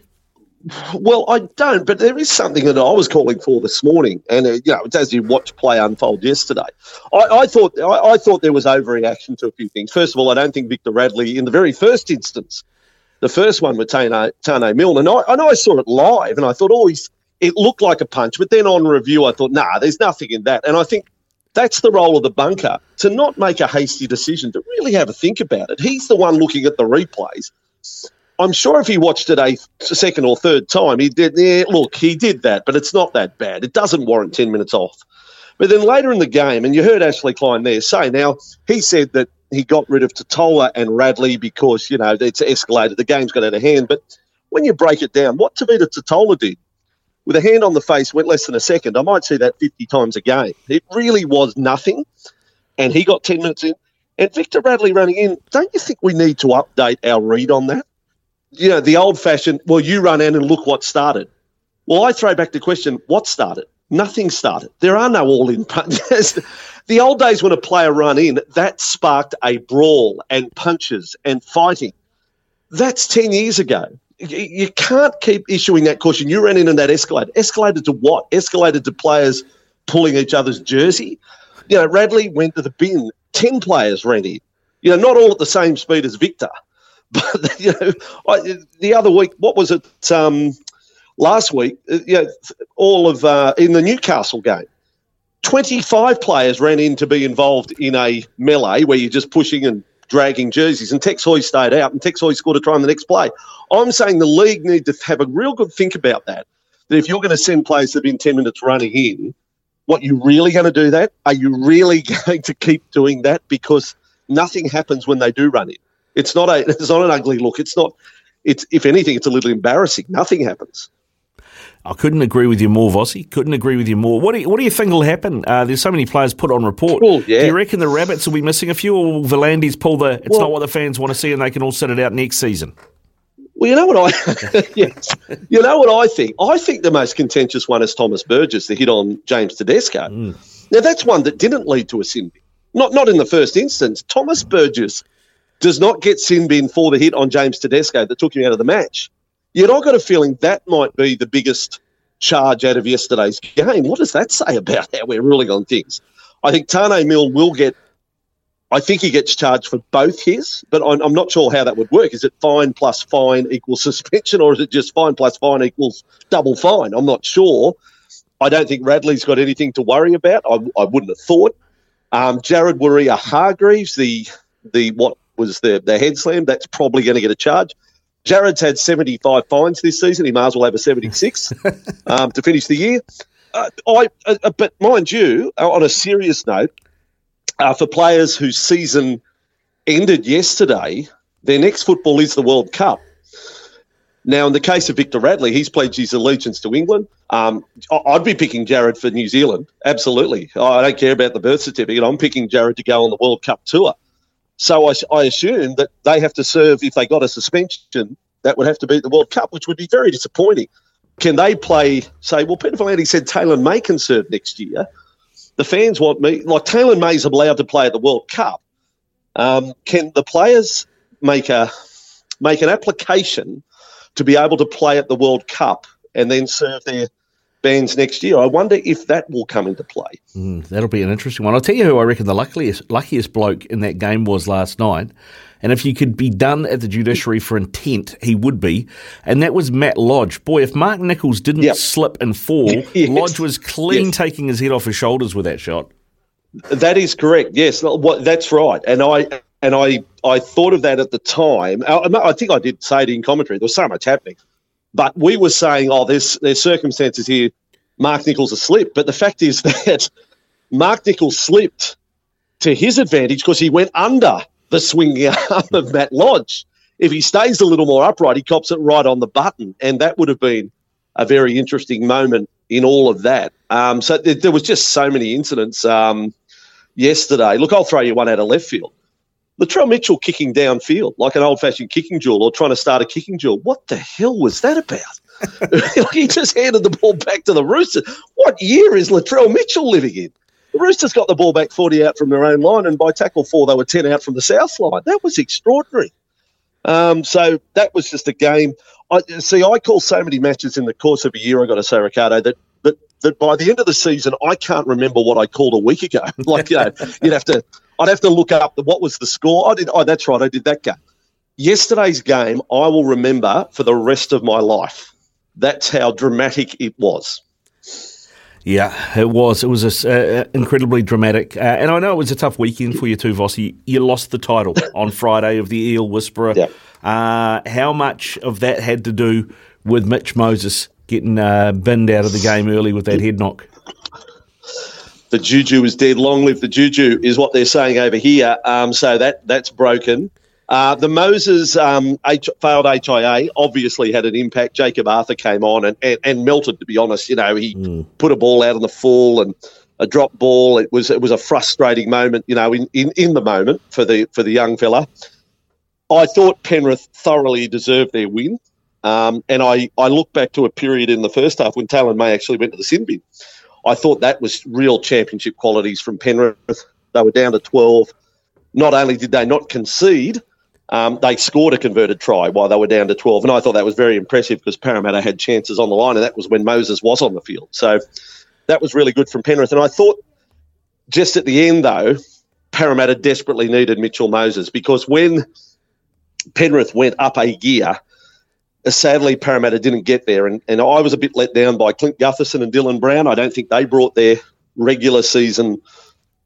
Well, I don't, but there is something that I was calling for this morning, and you know, it's as you watch play unfold yesterday. I thought there was overreaction to a few things. First of all, I don't think Victor Radley, in the very first instance, the first one with Tane Milne, and I saw it live, and I thought, it looked like a punch, but then on review, I thought, there's nothing in that, and I think that's the role of the bunker, to not make a hasty decision, to really have a think about it. He's the one looking at the replays. I'm sure if he watched it a second or third time, he did that, but it's not that bad. It doesn't warrant 10 minutes off. But then later in the game, and you heard Ashley Klein there say, now, he said that he got rid of Totola and Radley because, you know, it's escalated. The game's got out of hand. But when you break it down, what Tavita Totola did with a hand on the face went less than a second. I might see that 50 times a game. It really was nothing. And he got 10 minutes in. And Victor Radley running in, don't you think we need to update our read on that? You know, the old-fashioned, well, you run in and look what started. Well, I throw back the question, what started? Nothing started. There are no all-in punches. The old days when a player ran in, that sparked a brawl and punches and fighting. That's 10 years ago. You can't keep issuing that caution. You ran in and that escalated. Escalated to what? Escalated to players pulling each other's jersey. You know, Radley went to the bin. 10 players ran in. You know, not all at the same speed as Victor. But, you know, the other week, what was it last week? You know, all of in the Newcastle game, 25 players ran in to be involved in a melee where you're just pushing and dragging jerseys, and Tex Hoy stayed out, and Tex Hoy scored a try on the next play. I'm saying the league need to have a real good think about that, that if you're going to send players that have been 10 minutes running in, what, you really going to do that? Are you really going to keep doing that? Because nothing happens when they do run in. It's not an ugly look. It's if anything, it's a little embarrassing. Nothing happens. I couldn't agree with you more, Vossi. Couldn't agree with you more. What do you think will happen? There's so many players put on report. Well, yeah. Do you reckon the Rabbits will be missing a few, or will Volandes pull the it's not what the fans want to see and they can all sit it out next season? Well, you know what I yes. You know what I think? I think the most contentious one is Thomas Burgess, the hit on James Tedesco. Mm. Now, that's one that didn't lead to a sin bin. Not in the first instance. Thomas Burgess does not get sin bin for the hit on James Tedesco that took him out of the match. Yet I got a feeling that might be the biggest charge out of yesterday's game. What does that say about how we're ruling on things? I think Tane Mill will get – I think he gets charged for both his, but I'm not sure how that would work. Is it fine plus fine equals suspension, or is it just fine plus fine equals double fine? I'm not sure. I don't think Radley's got anything to worry about. I wouldn't have thought. Jared Warerea-Hargreaves, the what was the head slam, that's probably going to get a charge. Jared's had 75 fines this season. He might as well have a 76 to finish the year. But mind you, on a serious note, for players whose season ended yesterday, their next football is the World Cup. Now, in the case of Victor Radley, he's pledged his allegiance to England. I'd be picking Jared for New Zealand, absolutely. I don't care about the birth certificate. I'm picking Jared to go on the World Cup tour. So I assume that they have to serve, if they got a suspension, that would have to be the World Cup, which would be very disappointing. Can they say, well, Peter Volandes said Taylor May can serve next year. The fans want me. Like, Taylor May's allowed to play at the World Cup. Can the players make an application to be able to play at the World Cup and then serve their bans next year? I wonder if that will come into play. That'll be an interesting one. I'll tell you who I reckon the luckiest bloke in that game was last night, and if you could be done at the judiciary for intent, he would be, and that was Matt Lodge. Boy, if Mark Nichols didn't slip and fall, yes. Lodge was clean taking his head off his shoulders with that shot. That is correct, yes. That's right, and I thought of that at the time. I think I did say it in commentary. There was so much happening. But we were saying, there's circumstances here. Mark Nichols has slipped. But the fact is that Mark Nichols slipped to his advantage because he went under the swinging arm of Matt Lodge. If he stays a little more upright, he cops it right on the button. And that would have been a very interesting moment in all of that. So there was just so many incidents yesterday. Look, I'll throw you one out of left field. Latrell Mitchell kicking downfield like an old-fashioned kicking duel or trying to start a kicking duel. What the hell was that about? He just handed the ball back to the Roosters. What year is Latrell Mitchell living in? The Roosters got the ball back 40 out from their own line, and by tackle 4, they were 10 out from the south line. That was extraordinary. So that was just a game. I call so many matches in the course of a year, I've got to say, Ricardo, that by the end of the season, I can't remember what I called a week ago. Like, you know, I'd have to look up what was the score. That's right, I did that game. Yesterday's game, I will remember for the rest of my life. That's how dramatic it was. Yeah, it was. It was incredibly dramatic. And I know it was a tough weekend for you too, Vossi. You lost the title on Friday of the Eel Whisperer. Yeah. How much of that had to do with Mitch Moses getting binned out of the game early with that head knock? The juju is dead. Long live the juju is what they're saying over here. So that's broken. The Moses failed HIA obviously had an impact. Jacob Arthur came on and melted, to be honest. You know, he put a ball out on the full and a drop ball. It was a frustrating moment, you know, in the moment for the young fella. I thought Penrith thoroughly deserved their win. And I look back to a period in the first half when Talon May actually went to the sin bin. I thought that was real championship qualities from Penrith. They were down to 12. Not only did they not concede, they scored a converted try while they were down to 12. And I thought that was very impressive because Parramatta had chances on the line, and that was when Moses was on the field. So that was really good from Penrith. And I thought just at the end, though, Parramatta desperately needed Mitchell Moses, because when Penrith went up a gear, sadly, Parramatta didn't get there, and I was a bit let down by Clint Gutherson and Dylan Brown. I don't think they brought their regular season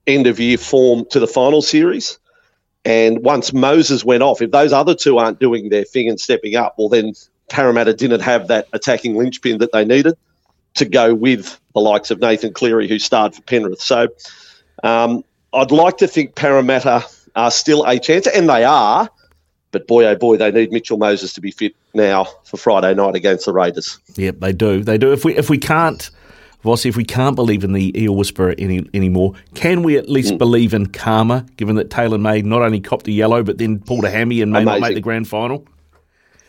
end-of-year form to the final series. And once Moses went off, if those other two aren't doing their thing and stepping up, well, then Parramatta didn't have that attacking linchpin that they needed to go with the likes of Nathan Cleary, who starred for Penrith. So I'd like to think Parramatta are still a chance, and they are. But boy, oh boy, they need Mitchell Moses to be fit now for Friday night against the Raiders. Yep, they do. They do. If we can't, Voss, if we can't believe in the Eel Whisperer anymore, can we at least believe in karma, given that Taylor May not only copped a yellow, but then pulled a hammy and may not make the grand final?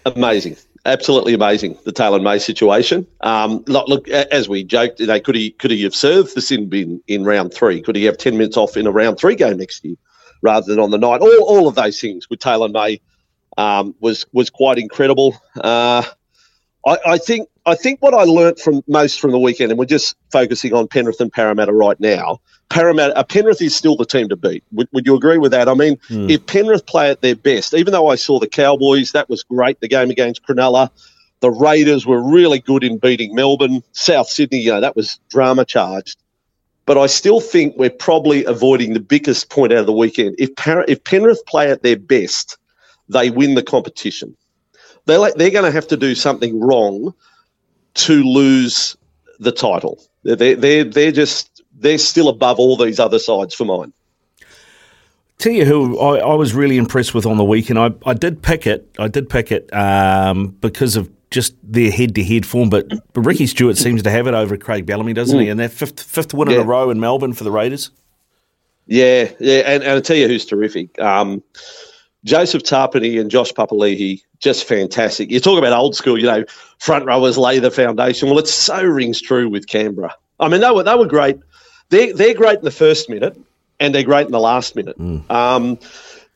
Amazing. Absolutely amazing, the Taylor May situation. Look, as we joked, you know, could he have served the sin bin in round three? Could he have 10 minutes off in a round three game next year rather than on the night? All of those things with Taylor May was quite incredible. I think what I learnt from the weekend, and we're just focusing on Penrith and Parramatta right now. Penrith is still the team to beat. Would you agree with that? I mean, if Penrith play at their best, even though I saw the Cowboys, that was great. The game against Cronulla, the Raiders were really good in beating Melbourne, South Sydney. You know, that was drama charged. But I still think we're probably avoiding the biggest point out of the weekend. If Penrith play at their best, they win the competition. They're going to have to do something wrong to lose the title. They're still above all these other sides for mine. Tell you who I was really impressed with on the weekend. I did pick it because of just their head-to-head form. But Ricky Stewart seems to have it over Craig Bellamy, doesn't he? And their fifth win in a row in Melbourne for the Raiders. Yeah. And I tell you who's terrific. Joseph Tarpany and Josh Papali'i, just fantastic. You talk about old school, you know, front rowers lay the foundation. Well, it so rings true with Canberra. I mean, they were great. They're great in the first minute, and they're great in the last minute.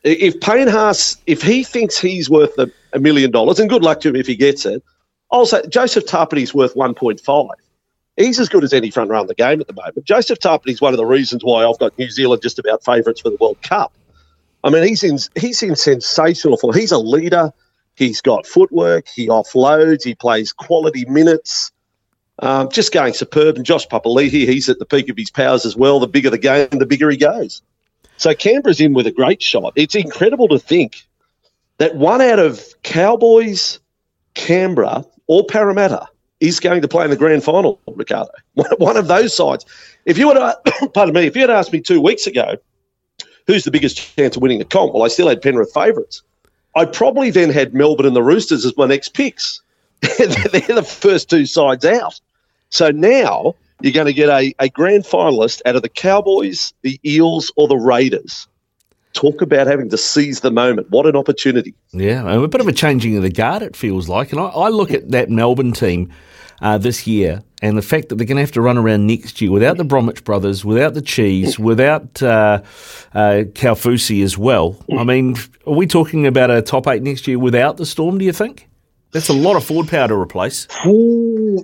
If Payne-Haas, if he thinks he's worth $1 million, and good luck to him if he gets it, I'll say Joseph Tarpany's worth 1.5. He's as good as any front row in the game at the moment. Joseph Tarpany's one of the reasons why I've got New Zealand just about favourites for the World Cup. I mean, he's in sensational form. He's a leader. He's got footwork. He offloads. He plays quality minutes. Just going superb. And Josh Papali'i, he's at the peak of his powers as well. The bigger the game, the bigger he goes. So Canberra's in with a great shot. It's incredible to think that one out of Cowboys, Canberra, or Parramatta is going to play in the grand final, Ricardo. One of those sides. If you had asked me 2 weeks ago, who's the biggest chance of winning a comp? Well, I still had Penrith favourites. I probably then had Melbourne and the Roosters as my next picks. They're the first two sides out. So now you're going to get a grand finalist out of the Cowboys, the Eels, or the Raiders. Talk about having to seize the moment. What an opportunity. Yeah, a bit of a changing of the guard, it feels like. And I look at that Melbourne team this year, and the fact that they're going to have to run around next year without the Bromwich brothers, without the Cheese, without Kaufusi as well. I mean, are we talking about a top eight next year without the Storm, do you think? That's a lot of forward power to replace.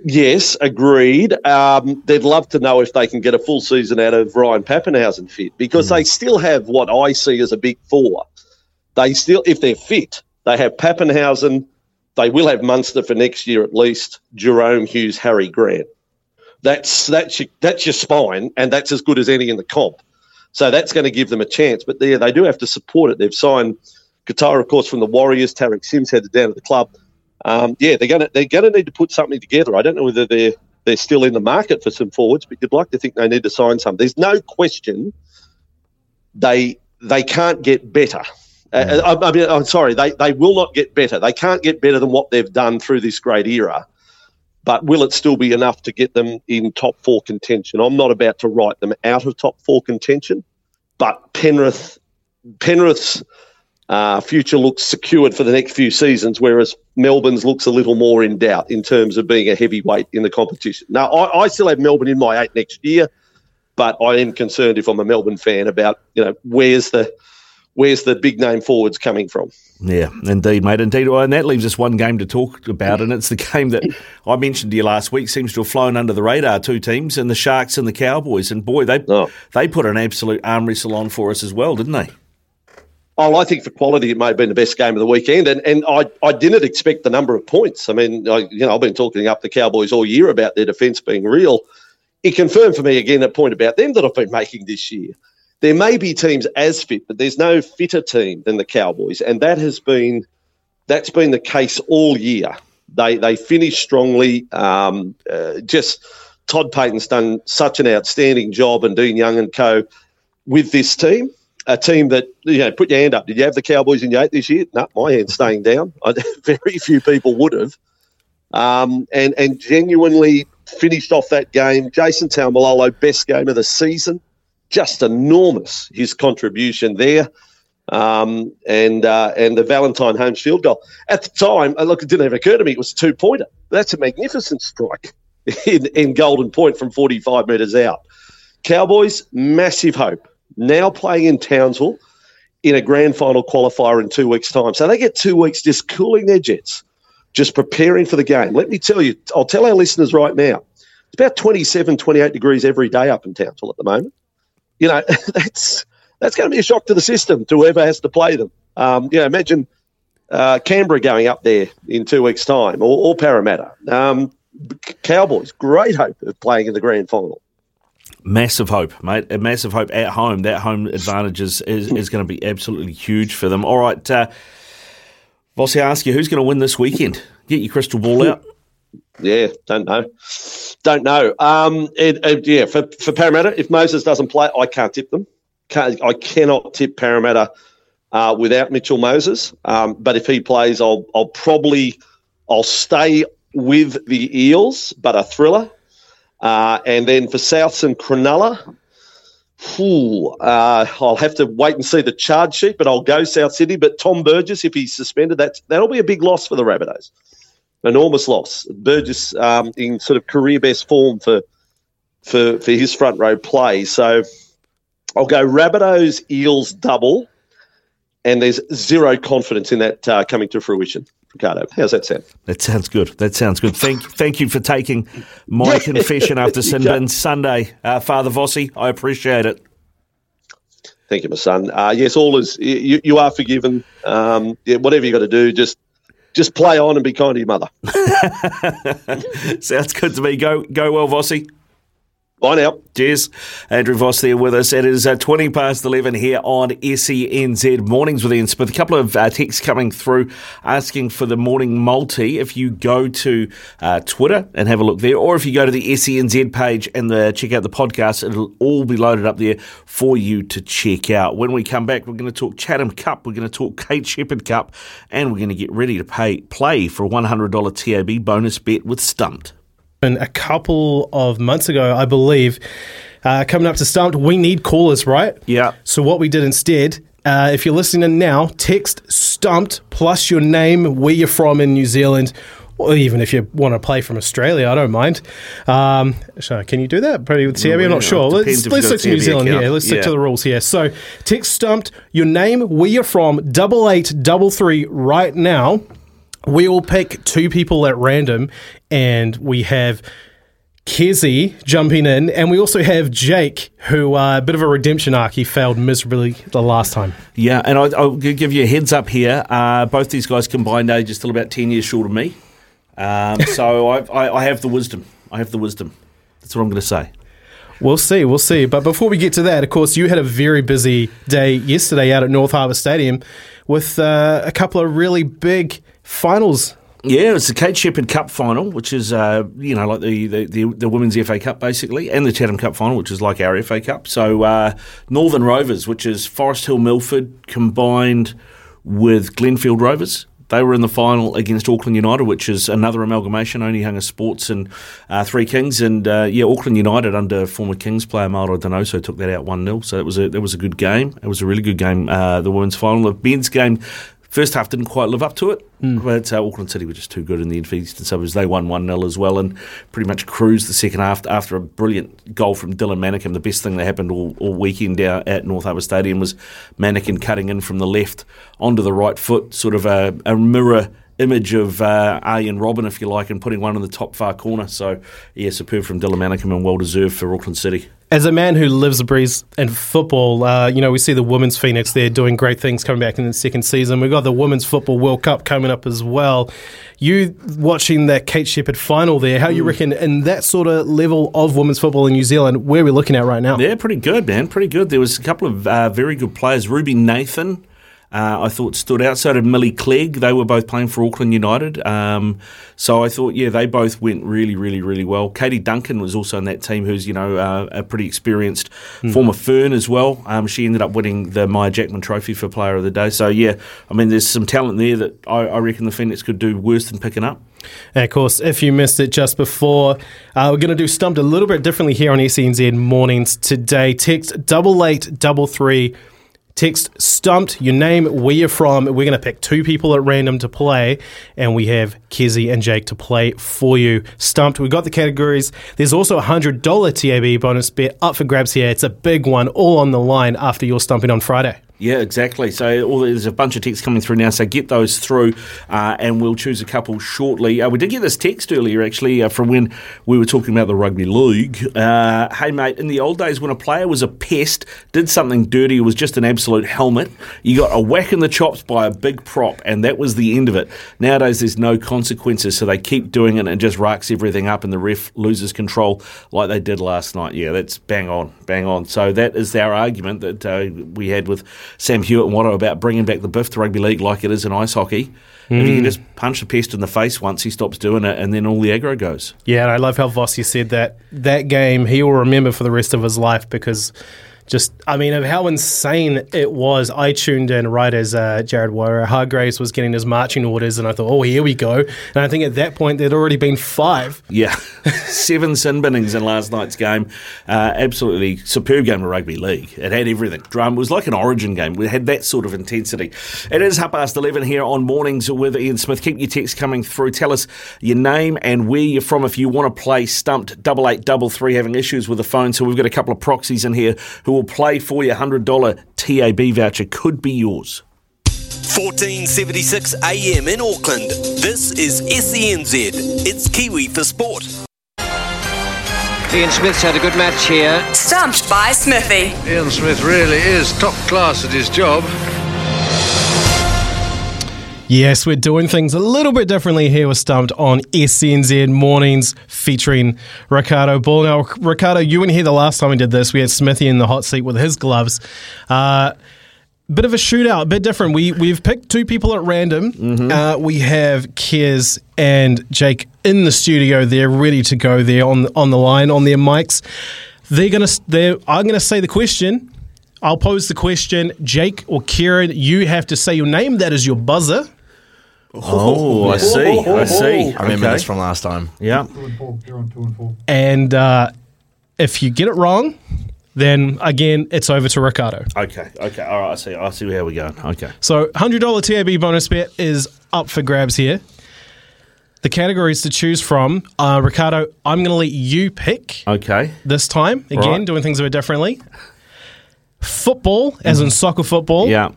Yes, agreed. They'd love to know if they can get a full season out of Ryan Pappenhausen fit, because they still have what I see as a big four. They still, if they're fit, they have Pappenhausen. They will have Munster for next year at least, Jerome Hughes, Harry Grant. That's your spine, and that's as good as any in the comp. So that's going to give them a chance. But yeah, they do have to support it. They've signed Qatar, of course, from the Warriors. Tarek Sims headed down to the club. They're going to need to put something together. I don't know whether they're still in the market for some forwards, but you'd like to think they need to sign some. There's no question they can't get better. They will not get better. They can't get better than what they've done through this great era. But will it still be enough to get them in top four contention? I'm not about to write them out of top four contention, but Penrith's future looks secured for the next few seasons, whereas Melbourne's looks a little more in doubt in terms of being a heavyweight in the competition. Now, I still have Melbourne in my eight next year, but I am concerned if I'm a Melbourne fan about, where's the big name forwards coming from? Yeah, indeed, mate, indeed. Well, and that leaves us one game to talk about, and it's the game that I mentioned to you last week. Seems to have flown under the radar, two teams, and the Sharks and the Cowboys. And boy, they put an absolute arm wrestle on for us as well, didn't they? Oh, I think for quality, it may have been the best game of the weekend, and I didn't expect the number of points. I mean, I've been talking up the Cowboys all year about their defence being real. It confirmed for me again a point about them that I've been making this year. There may be teams as fit, but there's no fitter team than the Cowboys, and that's been the case all year. They finish strongly. Just Todd Payton's done such an outstanding job, and Dean Young and co. with this team, a team that put your hand up. Did you have the Cowboys in your eight this year? No, my hand's staying down. Very few people would have, and genuinely finished off that game. Jason Taumalolo, best game of the season. Just enormous, his contribution there, and the Valentine Holmes field goal. At the time, it didn't even occur to me it was a two-pointer. That's a magnificent strike in Golden Point from 45 metres out. Cowboys, massive hope. Now playing in Townsville in a grand final qualifier in 2 weeks' time. So they get 2 weeks just cooling their jets, just preparing for the game. Let me tell you, I'll tell our listeners right now, it's about 27, 28 degrees every day up in Townsville at the moment. That's going to be a shock to the system, to whoever has to play them. Imagine Canberra going up there in 2 weeks' time, or Parramatta. Cowboys, great hope of playing in the grand final. Massive hope, mate. A massive hope at home. That home advantage is going to be absolutely huge for them. All right, Vossi, I ask you, who's going to win this weekend? Get your crystal ball out. Yeah, don't know. For Parramatta, if Moses doesn't play, I can't tip them. I cannot tip Parramatta without Mitchell Moses. But if he plays, I'll stay with the Eels, but a thriller. And then for Souths and Cronulla, I'll have to wait and see the charge sheet. But I'll go South Sydney. But Tom Burgess, if he's suspended, that'll be a big loss for the Rabbitohs. Enormous loss. Burgess in sort of career best form for his front row play. So I'll go Rabbitohs, Eels double, and there's zero confidence in that coming to fruition. Ricardo, how's that sound? That sounds good. Thank you for taking my confession after Sin Bin Sunday, Father Vossi. I appreciate it. Thank you, my son. Yes, all is you are forgiven. Whatever you got to do, Just play on and be kind to your mother. Sounds good to me. Go well, Vossi. Bye now. Cheers. Andrew Voss there with us. It is 20 past 11 here on SENZ Mornings with Ian Smith. A couple of texts coming through asking for the morning multi. If you go to Twitter and have a look there, or if you go to the SENZ page and check out the podcast, it'll all be loaded up there for you to check out. When we come back, we're going to talk Chatham Cup, we're going to talk Kate Sheppard Cup, and we're going to get ready to play for a $100 TAB bonus bet with Stumped. And a couple of months ago, I believe, coming up to Stumped, we need callers, right? Yeah. So what we did instead, if you're listening now, text Stumped plus your name, where you're from in New Zealand, or even if you want to play from Australia, I don't mind. So can you do that? Probably with TAB, I'm not sure. Let's look to New Zealand here. Let's stick to the rules here. So text Stumped, your name, where you're from, 8833 right now. We will pick two people at random, and we have Kezi jumping in, and we also have Jake, who a bit of a redemption arc. He failed miserably the last time. Yeah, and I'll give you a heads up here. Both these guys combined age is still about 10 years short of me. So I have the wisdom. That's what I'm going to say. We'll see. But before we get to that, of course, you had a very busy day yesterday out at North Harbour Stadium with a couple of really big finals. Yeah, it's the Kate Sheppard Cup final, which is like the Women's FA Cup basically, and the Chatham Cup final, which is like our FA Cup. So Northern Rovers, which is Forest Hill Milford combined with Glenfield Rovers, They were in the final against Auckland United, which is another amalgamation, only Hunga Sports and Three Kings. And, yeah, Auckland United under former Kings player Mauro Donoso took that out 1-0. So that was a good game. It was a really good game, the women's final. The men's game, first half didn't quite live up to it. But Auckland City were just too good in the Eastern Suburbs. They won 1-0 as well and pretty much cruised the second half after a brilliant goal from Dylan Manickham. The best thing that happened all weekend down at North Harbour Stadium was Manickham cutting in from the left onto the right foot, sort of a mirror image of Arjen Robben, if you like, and putting one in the top far corner. So, yeah, superb from Dylan Manickham and well-deserved for Auckland City. As a man who lives and breathes in football, we see the women's Phoenix there doing great things coming back in the second season. We've got the Women's Football World Cup coming up as well. You watching that Kate Sheppard final there, how you reckon in that sort of level of women's football in New Zealand, where we're looking at right now? Yeah, pretty good, man, pretty good. There was a couple of very good players. Ruby Nathan, I thought, stood out. So did Millie Clegg. They were both playing for Auckland United. So I thought, yeah, they both went really, really, really well. Katie Duncan was also in that team, who's, a pretty experienced former Fern as well. She ended up winning the Maya Jackman Trophy for Player of the Day. So, yeah, I mean, there's some talent there that I reckon the Phoenix could do worse than picking up. And, of course, if you missed it just before, we're going to do Stumped a little bit differently here on SENZ Mornings today. Text 8833. Text Stumped, your name, where you're from. We're going to pick two people at random to play, and we have Kezzy and Jake to play for you. Stumped, we've got the categories. There's also a $100 TAB bonus bet up for grabs here. It's a big one, all on the line after your stumping on Friday. Yeah, exactly. So there's a bunch of texts coming through now, so get those through, and we'll choose a couple shortly. We did get this text earlier, actually, from when we were talking about the rugby league. Hey, mate, in the old days when a player was a pest, did something dirty, was just an absolute helmet, you got a whack in the chops by a big prop, and that was the end of it. Nowadays, there's no consequences, so they keep doing it and just racks everything up, and the ref loses control like they did last night. Yeah, that's bang on, bang on. So that is our argument that we had with Sam Hewitt and Watto about bringing back the biff to rugby league like it is in ice hockey. If you can just punch the pest in the face once, he stops doing it, and then all the aggro goes. Yeah, and I love how Vossi said that game he will remember for the rest of his life because of how insane it was. I tuned in right as Jared Warrior Hargraves was getting his marching orders, and I thought, oh, here we go. And I think at that point, there'd already been 5. Yeah, 7 sin binnings in last night's game. Absolutely superb game of rugby league. It had everything. Drama. It was like an origin game. We had that sort of intensity. It is 11:30 here on Mornings with Ian Smith. Keep your texts coming through. Tell us your name and where you're from if you want to play Stumped. 8833 having issues with the phone, so we've got a couple of proxies in here who will play for you. $100 TAB voucher could be yours. 1476 AM in Auckland. This is SENZ. It's Kiwi for Sport. Ian Smith's had a good match here. Stumped by Smithy. Ian Smith really is top class at his job. Yes, we're doing things a little bit differently here with Stumped on SNZ Mornings featuring Ricardo Ball. Now, Ricardo, you weren't here the last time we did this. We had Smithy in the hot seat with his gloves. Bit of a shootout, a bit different. We've picked two people at random. We have Kez and Jake in the studio there, ready to go there on the line, on their mics. I'm going to say the question. I'll pose the question. Jake or Kieran, you have to say your name. That is your buzzer. Oh, I see. I see. I remember this from last time. Yeah. And if you get it wrong, then again, it's over to Ricardo. Okay. All right. I see how we're going. Okay. So $100 TAB bonus bet is up for grabs here. The categories to choose from, Ricardo, I'm going to let you pick. Okay. This time, again, right. Doing things a bit differently. Football, as in soccer football. Yeah.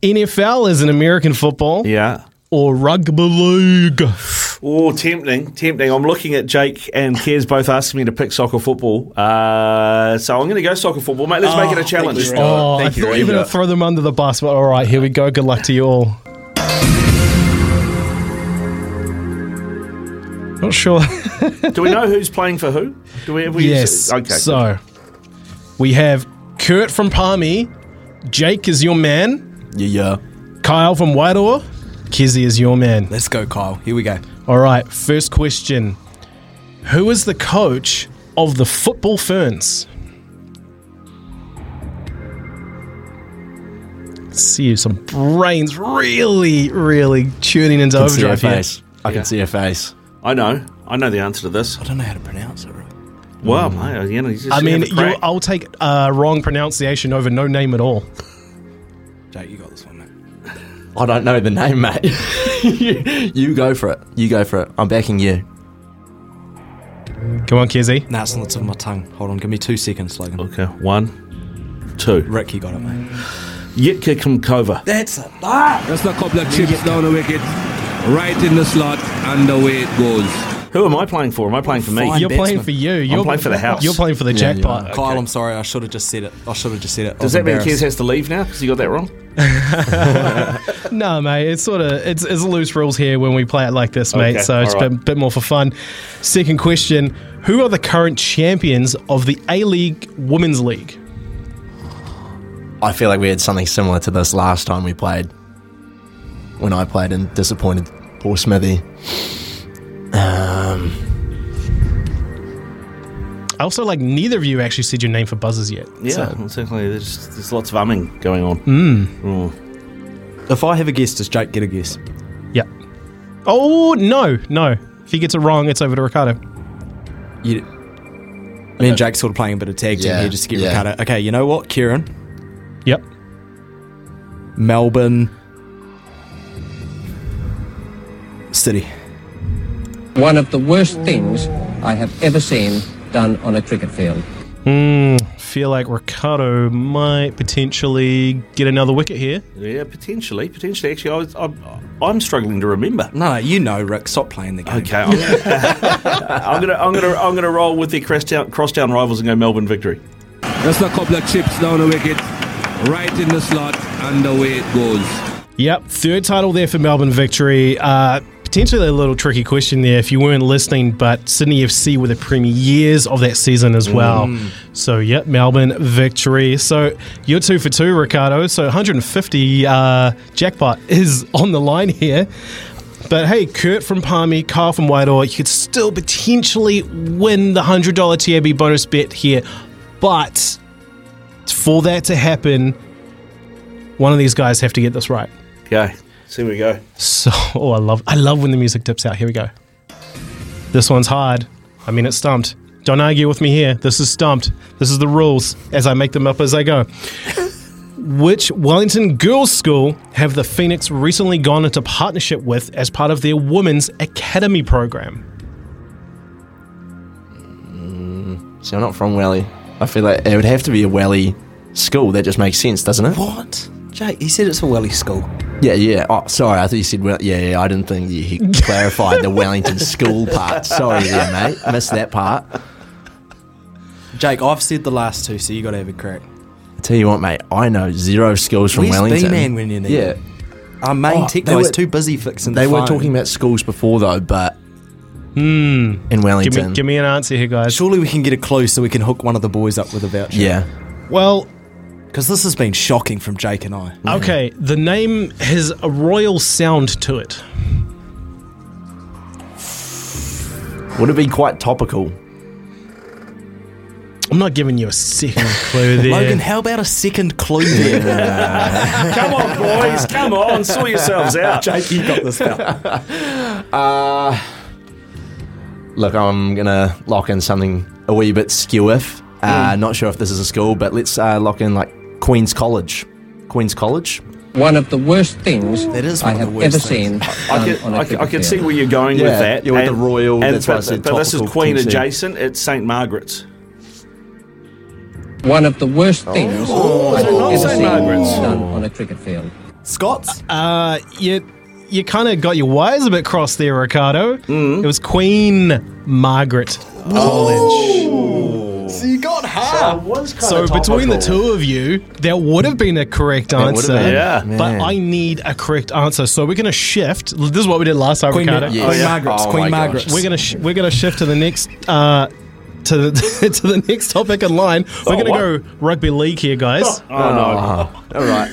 NFL, as in American football. Yeah. Or rugby league. Oh, tempting. I'm looking at Jake and Kez both asking me to pick soccer football. So I'm going to go soccer football, mate. Let's make it a challenge. Thank you, I thought you were going to throw them under the bus, but all right, here we go. Good luck to you all. Not sure. Do we know who's playing for who? Yes. Okay. So we have Kurt from Palmy, Jake is your man. Yeah. Kyle from Wairoa, Kezzy is your man. Let's go, Kyle. Here we go. All right, first question. Who is the coach of the Football Ferns? see some brains really tuning into overdrive here. I can see your face. I know the answer to this. I don't know how to pronounce it. Well, mate, you know, I'll take wrong pronunciation over no name at all. Jake, you got this one, mate. I don't know the name, mate. You go for it. I'm backing you. Come on, Kezzy. Nah, it's on the tip of my tongue. Hold on, give me 2 seconds, Logan. Okay, 1, 2. Rick, you got it, mate. Yitka Kumkova. That's it. That's the couple of chips down the wicket. Right in the slot, and away it goes. Who am I playing for? Am I playing for me? You're playing for you. I'm playing for the house. You're playing for the jackpot. Yeah. Okay. Kyle, I'm sorry. I should have just said it. Does that mean Kez has to leave now because you got that wrong? No, mate. It's sort of it's loose rules here when we play it like this, mate. Okay. So it's a bit more for fun. Second question: who are the current champions of the A-League Women's League? I feel like we had something similar to this last time we played. When I played and disappointed poor Smithy. I also like neither of you actually said your name for buzzers yet. Yeah, so. Certainly. There's lots of umming going on. If I have a guess, does Jake get a guess? Yeah. Oh, no. If he gets it wrong, it's over to Ricardo. Me and Jake's sort of playing a bit of tag team here just to get Ricardo. Okay, you know what? Kieran. Yep. Melbourne City. One of the worst things I have ever seen done on a cricket field. Feel like Ricardo might potentially get another wicket here. Yeah, potentially. Actually, I'm struggling to remember. No, you know, Rick, stop playing the game. Okay, I'm gonna roll with their crosstown rivals and go Melbourne victory. That's a couple of chips down the wicket, right in the slot, and away it goes. Yep, third title there for Melbourne victory. Potentially a little tricky question there if you weren't listening, but Sydney FC were the premiers of that season as well. So, yep, Melbourne victory. So, you're 2 for 2, Ricardo. So, 150 jackpot is on the line here. But, hey, Kurt from Palmy, Kyle from Wairua, you could still potentially win the $100 TAB bonus bet here. But, for that to happen, one of these guys have to get this right. Okay. So here we go. I love when the music dips out. Here we go. This one's hard. I mean, it's stumped. Don't argue with me here. This is stumped. This is the rules as I make them up as I go. Which Wellington girls' school have the Phoenix recently gone into partnership with as part of their women's academy program? See, I'm not from Welly. I feel like it would have to be a Welly school. That just makes sense, doesn't it? What? Jake, he said it's a Welly school. Yeah. Oh, sorry, I thought you said, I didn't think you clarified the Wellington school part. Sorry there, mate. Missed that part. Jake, I've said the last two, so you got to have a crack. I tell you what, mate, I know zero skills from Wellington. Where's B-Man when you need it? Our main tech guy's too busy fixing the phone. They were talking about schools before, though, but in Wellington. Give me an answer here, guys. Surely we can get a clue so we can hook one of the boys up with a voucher. Yeah. Well... because this has been shocking from Jake and I. Okay, the name has a royal sound to it. Would it be quite topical? I'm not giving you a second clue there. Logan, how about a second clue there? Come on, boys, come on, sort yourselves out. Jake, you got this now. Look, I'm going to lock in something a wee bit skew-iff. Not sure if this is a school, but let's lock in like Queen's College. One of the worst things that is I have ever seen. I can see where you're going with that. You're with the royal. That's why I said topical. But this is Queen adjacent. It's St. Margaret's. One of the worst things I've ever seen done on a cricket field. Scots? You kind of got your wires a bit crossed there, Ricardo. It was Queen Margaret College. So you got half. So between the two of you, that would have been a correct answer. But I need a correct answer. So we're going to shift. This is what we did last time, Ricardo. Queen Margaret's. We're going to shift to the next to the next topic in line. We're going to go rugby league here, guys. Oh no! All right.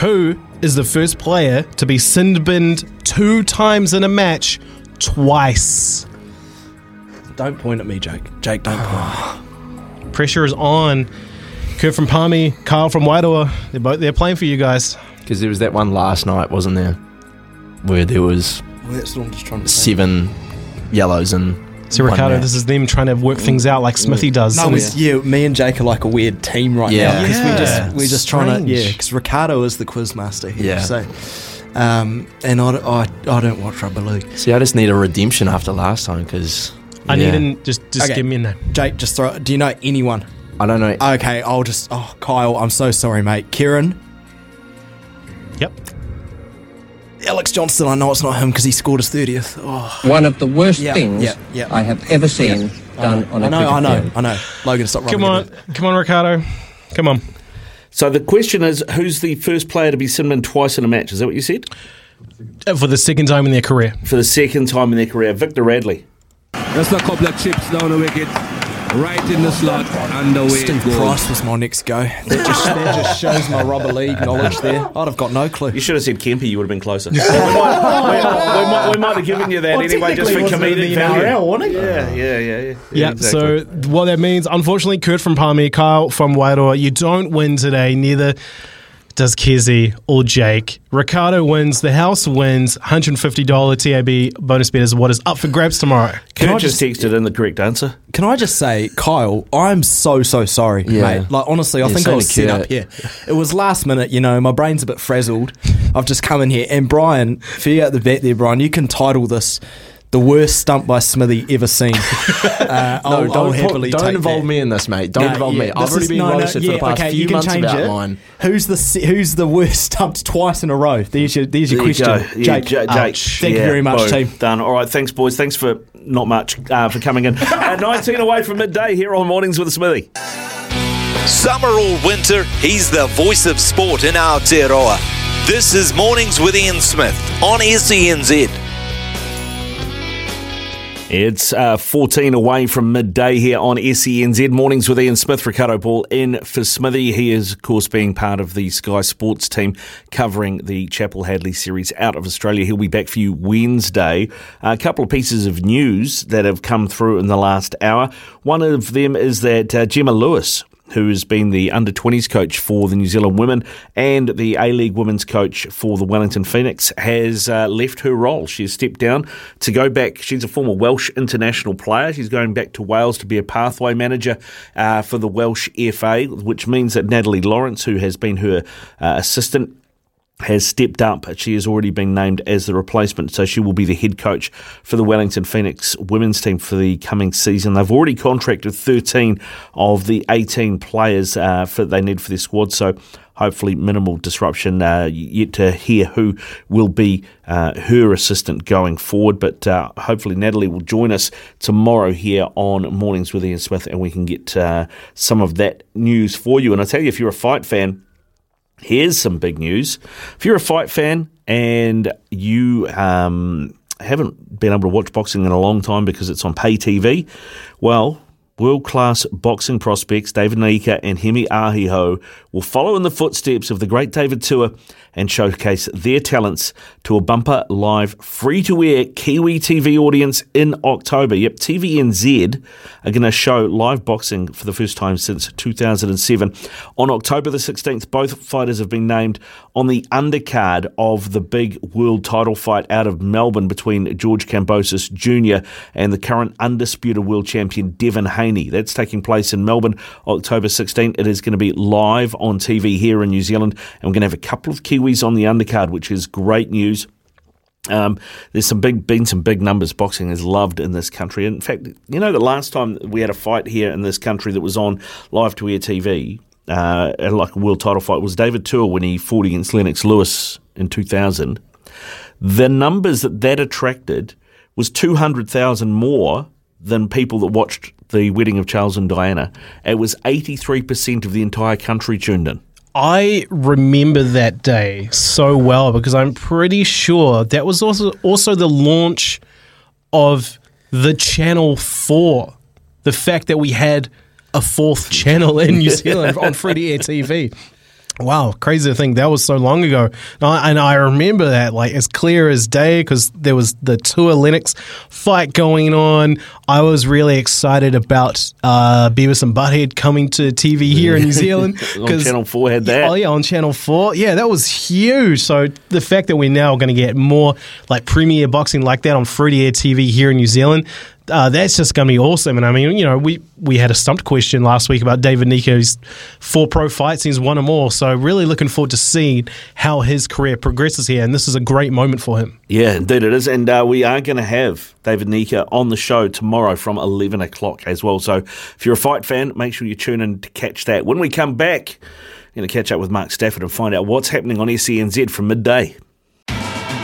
Who is the first player to be sin-binned 2 times in a match twice? Don't point at me, Jake. Don't point. Pressure is on. Kurt from Palmy, Carl from Wairoa, they're playing for you guys. Because there was that one last night, wasn't there, where there was seven yellows and so Ricardo, this is them trying to work things out like Smithy does. No, yeah, me and Jake are like a weird team right now because we're just trying to because Ricardo is the quizmaster here. So, and I don't watch rugby league. See, I just need a redemption after last time because I need to just give me a name. Jake, just throw. Do you know anyone? I don't know. Okay, I'll just. Oh, Kyle, I'm so sorry, mate. Kieran. Yep. Alex Johnston, I know it's not him because he scored his 30th. Oh. One of the worst things I have ever seen done on a cricket field. I know. Logan, stop rubbing it in. Come on, Ricardo. Come on. So the question is, who's the first player to be cinnamon twice in a match? Is that what you said? For the second time in their career. Victor Radley. Just a couple of chips down the wicket. Right in the slot, and away Steve goes. Price was my next go. That just shows my rubber league knowledge there. I'd have got no clue. You should have said Kempe, you would have been closer. we might have given you that anyway, just for comedic value. So what that means, unfortunately, Kurt from Palmy, Kyle from Wairoa, you don't win today, neither does Kezi or Jake. Ricardo wins, the house wins, $150 TAB bonus bet is what is up for grabs tomorrow. Can I just texted in the correct answer? Can I just say, Kyle, I'm so sorry, mate. Like, honestly, I think I was set up here. It was last minute, you know, my brain's a bit frazzled. I've just come in here. And Brian, figure out the bet there, Brian. You can title this the worst stump by Smithy ever seen. Don't involve me in this, mate. Don't involve me. I've already been roasted for the past few months about mine. Who's the worst stumped twice in a row? There's your question, you Jake. Yeah, Jake. Thank you very much, team. Done. All right, thanks, boys. Thanks for not much for coming in. 19 away from midday here on Mornings with Smithy. Summer or winter, he's the voice of sport in Aotearoa. This is Mornings with Ian Smith on SENZ. It's 14 away from midday here on SENZ. Mornings with Ian Smith, Ricardo Paul in for Smithy. He is, of course, being part of the Sky Sports team covering the Chapel Hadley series out of Australia. He'll be back for you Wednesday. A couple of pieces of news that have come through in the last hour. One of them is that Gemma Lewis, who has been the under-20s coach for the New Zealand women and the A-League women's coach for the Wellington Phoenix, has left her role. She has stepped down to go back. She's a former Welsh international player. She's going back to Wales to be a pathway manager for the Welsh FA, which means that Natalie Lawrence, who has been her assistant, has stepped up. She has already been named as the replacement, so she will be the head coach for the Wellington Phoenix women's team for the coming season. They've already contracted 13 of the 18 players they need for their squad, so hopefully minimal disruption. Yet to hear who will be her assistant going forward, but hopefully Natalie will join us tomorrow here on Mornings with Ian Smith, and we can get some of that news for you. And I tell you, if you're a fight fan, here's some big news. If you're a fight fan and you haven't been able to watch boxing in a long time because it's on pay TV, well, world-class boxing prospects David Naika and Hemi Ahiho will follow in the footsteps of the great David Tua and showcase their talents to a bumper live free-to-air Kiwi TV audience in October. Yep, TVNZ are going to show live boxing for the first time since 2007. On October the 16th, both fighters have been named on the undercard of the big world title fight out of Melbourne between George Kambosos Jr. and the current undisputed world champion Devin Haney. That's taking place in Melbourne, October 16th. It is going to be live on TV here in New Zealand, and we're going to have a couple of Kiwis on the undercard, which is great news. There's been some big numbers. Boxing is loved in this country. In fact, you know, the last time we had a fight here in this country that was on live-to-air TV, like a world title fight, was David Tua when he fought against Lennox Lewis in 2000. The numbers that attracted was 200,000 more than people that watched the wedding of Charles and Diana. It was 83% of the entire country tuned in. I remember that day so well because I'm pretty sure that was also the launch of the Channel 4. The fact that we had a fourth channel in New Zealand on free-to-air TV. Wow, crazy to think that was so long ago. And I remember that like as clear as day because there was the Tua Lennox fight going on. I was really excited about Beavis and Butthead coming to TV here in New Zealand. On Channel 4 had that. Oh, yeah, on Channel 4. Yeah, that was huge. So the fact that we're now going to get more like premier boxing like that on free-to-air TV here in New Zealand, that's just going to be awesome. And I mean, you know, we had a stumped question last week about David Nico's 4 pro fights. He's won them all. So really looking forward to seeing how his career progresses here. And this is a great moment for him. Yeah, indeed it is. And we are going to have David Neesham on the show tomorrow from 11 o'clock as well. So if you're a fight fan, make sure you tune in to catch that. When we come back, we're going to catch up with Mark Stafford and find out what's happening on SENZ from midday.